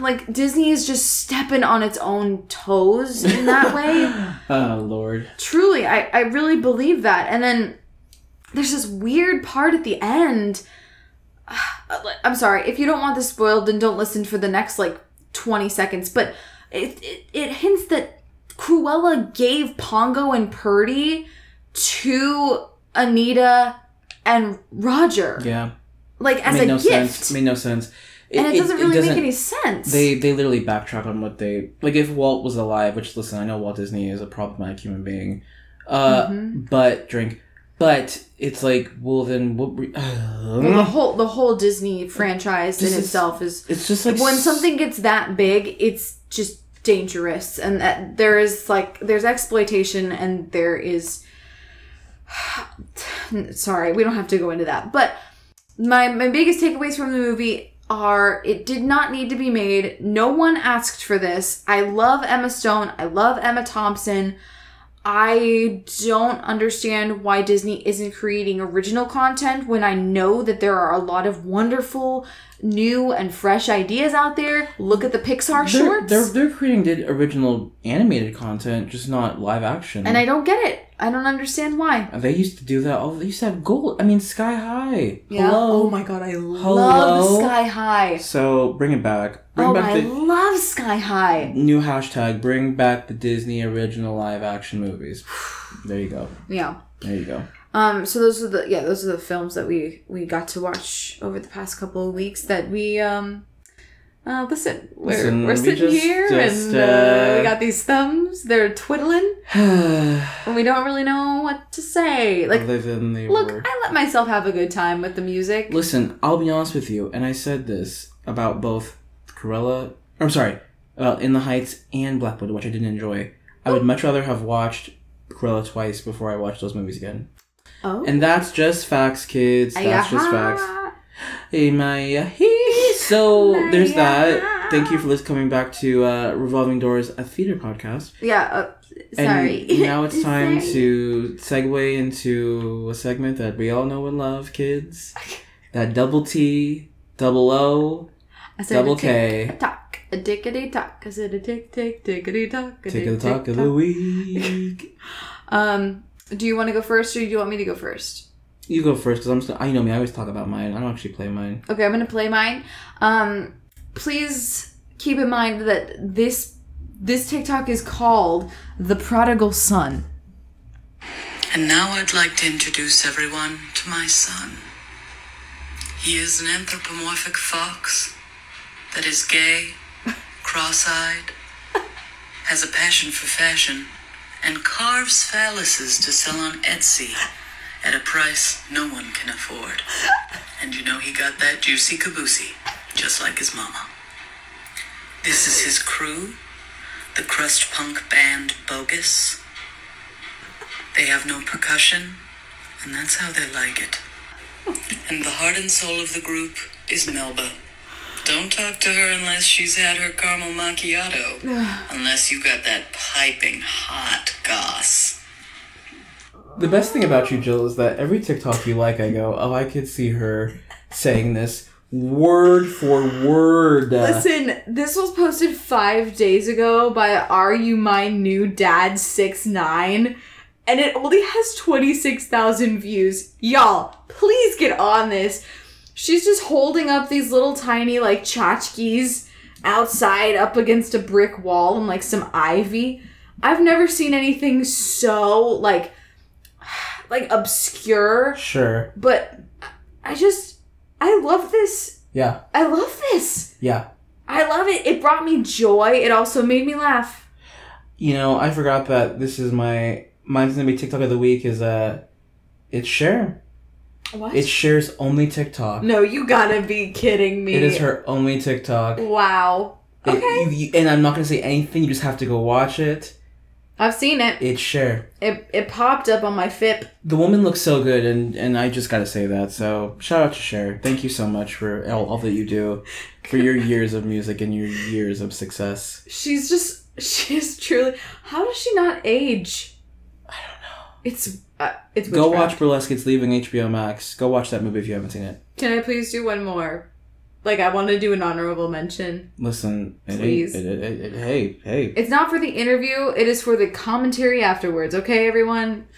Like, Disney is just stepping on its own toes in that way. Oh, Lord. Truly, I, I really believe that. And then there's this weird part at the end. I'm sorry. If you don't want this spoiled, then don't listen for the next, like, twenty seconds. But it it, it hints that Cruella gave Pongo and Purdy to Anita and Roger. Yeah. Like, as a gift. Sense. Made no sense. It, and it doesn't really it doesn't, make any sense. They they literally backtrack on what they... Like, if Walt was alive, which, listen, I know Walt Disney is a problematic human being, uh, mm-hmm. but, drink, But it's like, well, then what? Re- well, the whole the whole Disney franchise this in is, itself is. It's just like when something gets that big, it's just dangerous, and that there is like there's exploitation, and there is. Sorry, we don't have to go into that. But my my biggest takeaways from the movie are: it did not need to be made. No one asked for this. I love Emma Stone. I love Emma Thompson. I don't understand why Disney isn't creating original content when I know that there are a lot of wonderful, new, and fresh ideas out there. Look at the Pixar shorts. They're, they're, they're creating original animated content, just not live action. And I don't get it. I don't understand why. They used to do that. Oh, they used to have gold. I mean, Sky High. Yeah. Hello. Oh my God, I Hello. love Sky High. So, bring it back. Bring oh, back I the love Sky High. New hashtag, bring back the Disney original live action movies. There you go. Yeah. There you go. Um, so those are the, yeah, those are the films that we, we got to watch over the past couple of weeks that we, um... Uh, listen, we're listen, we're sitting we just, here just, and uh, uh, we got these thumbs. They're twiddling, and we don't really know what to say. Like, look, were. I let myself have a good time with the music. Listen, I'll be honest with you, and I said this about both Cruella. I'm sorry, uh, In the Heights and Blackwood, which I didn't enjoy. I oh. would much rather have watched Cruella twice before I watched those movies again. Oh, and that's just facts, kids. That's Ayaha. just facts. Hey Maya, hey. So Maya. There's that. Thank you for coming back to uh, Revolving Doors, a theater podcast. Yeah, uh, sorry. And now it's time sorry. to segue into a segment that we all know and love, kids. That double T, double O, I said double a K. Tick, a talk, a dickity talk. I said a tick, tick, dickity talk. Tick of the talk of the week. um, do you want to go first, or do you want me to go first? You go first, because I'm still... I know me, I always talk about mine. I don't actually play mine. Okay, I'm going to play mine. Um, please keep in mind that this this TikTok is called The Prodigal Son. And now I'd like to introduce everyone to my son. He is an anthropomorphic fox that is gay, cross-eyed, has a passion for fashion, and carves phalluses to sell on Etsy at a price no one can afford. And you know he got that juicy caboosey, just like his mama. This is his crew, the crust punk band Bogus. They have no percussion, and that's how they like it. And the heart and soul of the group is Melba. Don't talk to her unless she's had her caramel macchiato, unless you got that piping hot goss. The best thing about you, Jill, is that every TikTok you like, I go, oh, I could see her saying this word for word. Listen, this was posted five days ago by Are You My New Dad six nine, and it only has twenty-six thousand views. Y'all, please get on this. She's just holding up these little tiny, like, tchotchkes outside up against a brick wall and, like, some ivy. I've never seen anything so, like... like obscure, sure, but I just I love this. Yeah, I love this. Yeah, I love it. It brought me joy. It also made me laugh. You know, I forgot that this is my mine's gonna be TikTok of the week. Is uh, it's Cher. What? It's Cher's only TikTok. No, you gotta be kidding me. It is her only TikTok. Wow. It, okay. You, you, and I'm not gonna say anything. You just have to go watch it. I've seen it. It's Cher. It it popped up on my F I P. The woman looks so good, and, and I just gotta say that. So, shout out to Cher. Thank you so much for all, all that you do, for your years of music and your years of success. She's just, she's truly, how does she not age? I don't know. It's, uh, it's witchcraft. Go watch Burlesque. It's leaving H B O Max. Go watch that movie if you haven't seen it. Can I please do one more? Like, I want to do an honorable mention. Listen, please. It, it, it, it, hey, hey. It's not for the interview. It is for the commentary afterwards. Okay, everyone?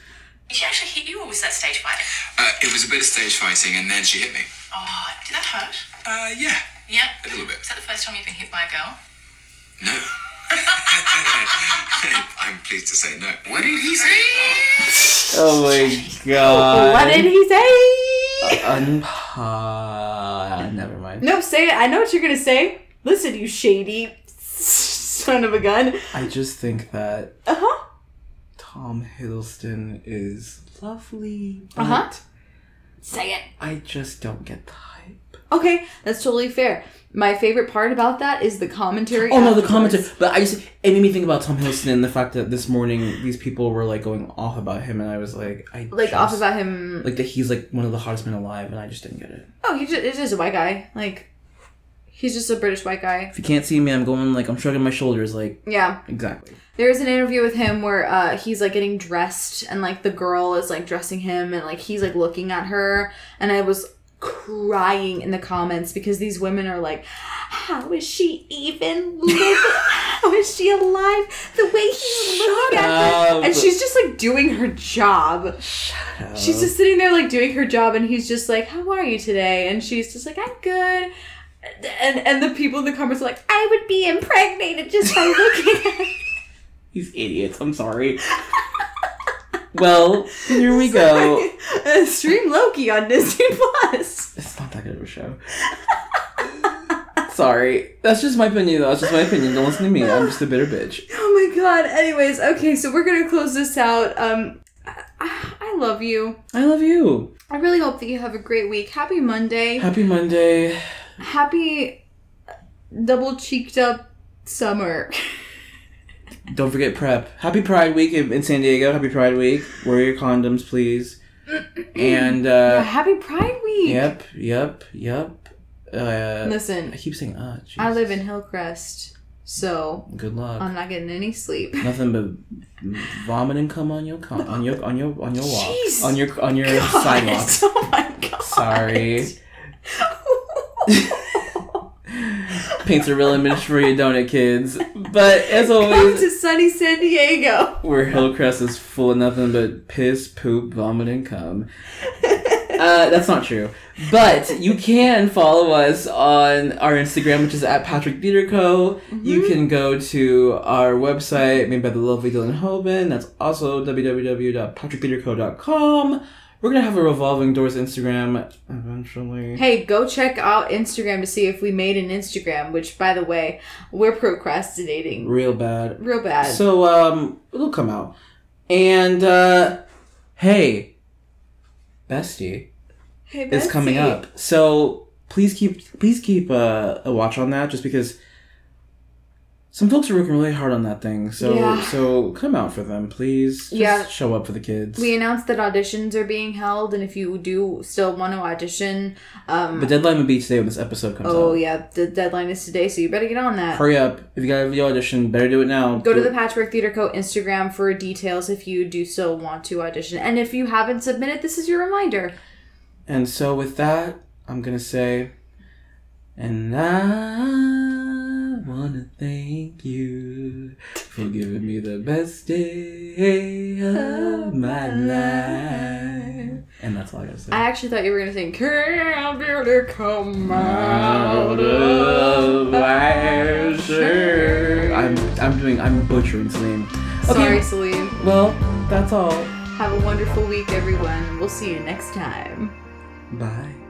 Did she actually hit you, or was that stage fight? Uh, it was a bit of stage fighting, and then she hit me. Oh, did that hurt? Uh, yeah. Yeah? A little bit. Is that the first time you've been hit by a girl? No. I'm pleased to say no. What did he say? Oh, my God. What did he say? Uh, unpause. Uh, never mind. No, say it. I know what you're going to say. Listen, you shady son of a gun. I just think that uh-huh. Tom Hiddleston is lovely, but uh-huh. say it. I just don't get the hype. Okay, that's totally fair. My favorite part about that is the commentary. Oh, afterwards. No, the commentary. But I just, it made me think about Tom Hiddleston and the fact that this morning these people were like going off about him, and I was like, I like just, off about him, like that he's like one of the hottest men alive, and I just didn't get it. Oh, he just, it's just a white guy, like. He's just a British white guy. If you can't see me, I'm going, like, I'm shrugging my shoulders, like... Yeah. Exactly. There was an interview with him where uh, he's, like, getting dressed, and, like, the girl is, like, dressing him, and, like, he's, like, looking at her, and I was crying in the comments because these women are like, how is she even living? How is she alive? The way he's looking at her. And she's just, like, doing her job. Shut up. She's just sitting there, like, doing her job, and he's just like, how are you today? And she's just like, I'm good. And and the people in the comments are like, I would be impregnated just by looking at it. These idiots, I'm sorry. Well, here we sorry. go. Uh, stream Loki on Disney Plus. It's not that good of a show. Sorry. That's just my opinion, though. That's just my opinion. Don't listen to me. I'm just a bitter bitch. Oh my god. Anyways, okay, so we're gonna close this out. Um, I, I love you. I love you. I really hope that you have a great week. Happy Monday. Happy Monday. Happy double-cheeked up summer. Don't forget prep. Happy Pride Week in San Diego. Happy Pride Week. Wear your condoms, please. And, uh... Yeah, happy Pride Week! Yep, yep, yep. Uh, Listen. I keep saying, ah, oh, I live in Hillcrest, so... Good luck. I'm not getting any sleep. Nothing but vomit and cum on your con- on your on your on your walk. Jeez, on your on your sidewalk. Oh my god. Sorry. Paints a real image for your donut, kids. But as always, come to sunny San Diego, where Hillcrest is full of nothing but piss, poop, vomit, and cum. Uh, that's not true. But you can follow us on our Instagram, which is at Patrick Theater Co. Mm-hmm. You can go to our website made by the lovely Dylan Hoban. That's also w w w dot patrick theater co dot com. We're going to have a revolving doors Instagram eventually. Hey, go check out Instagram to see if we made an Instagram, which, by the way, we're procrastinating. Real bad. Real bad. So, um, it'll come out. And, uh, hey, Bestie, hey, Bestie. is coming up. So, please keep, please keep uh, a watch on that, just because some folks are working really hard on that thing, so yeah. so come out for them, please. Just yeah. show up for the kids. We announced that auditions are being held, and if you do still want to audition... Um, the deadline will be today when this episode comes oh, out. Oh, yeah, the deadline is today, so you better get on that. Hurry up. If you got a audition, better do it now. Go do to it. The Patchwork Theatre Co. Instagram for details if you do still want to audition. And if you haven't submitted, this is your reminder. And so with that, I'm going to say... And I... I wanna thank you for giving me the best day of my life. And that's all I gotta say. I actually thought you were gonna sing, Can Beauty Come Out of My Shirt? I'm, I'm doing, I'm butchering Celine. Okay. Sorry, Celine. Well, that's all. Have a wonderful week, everyone. We'll see you next time. Bye.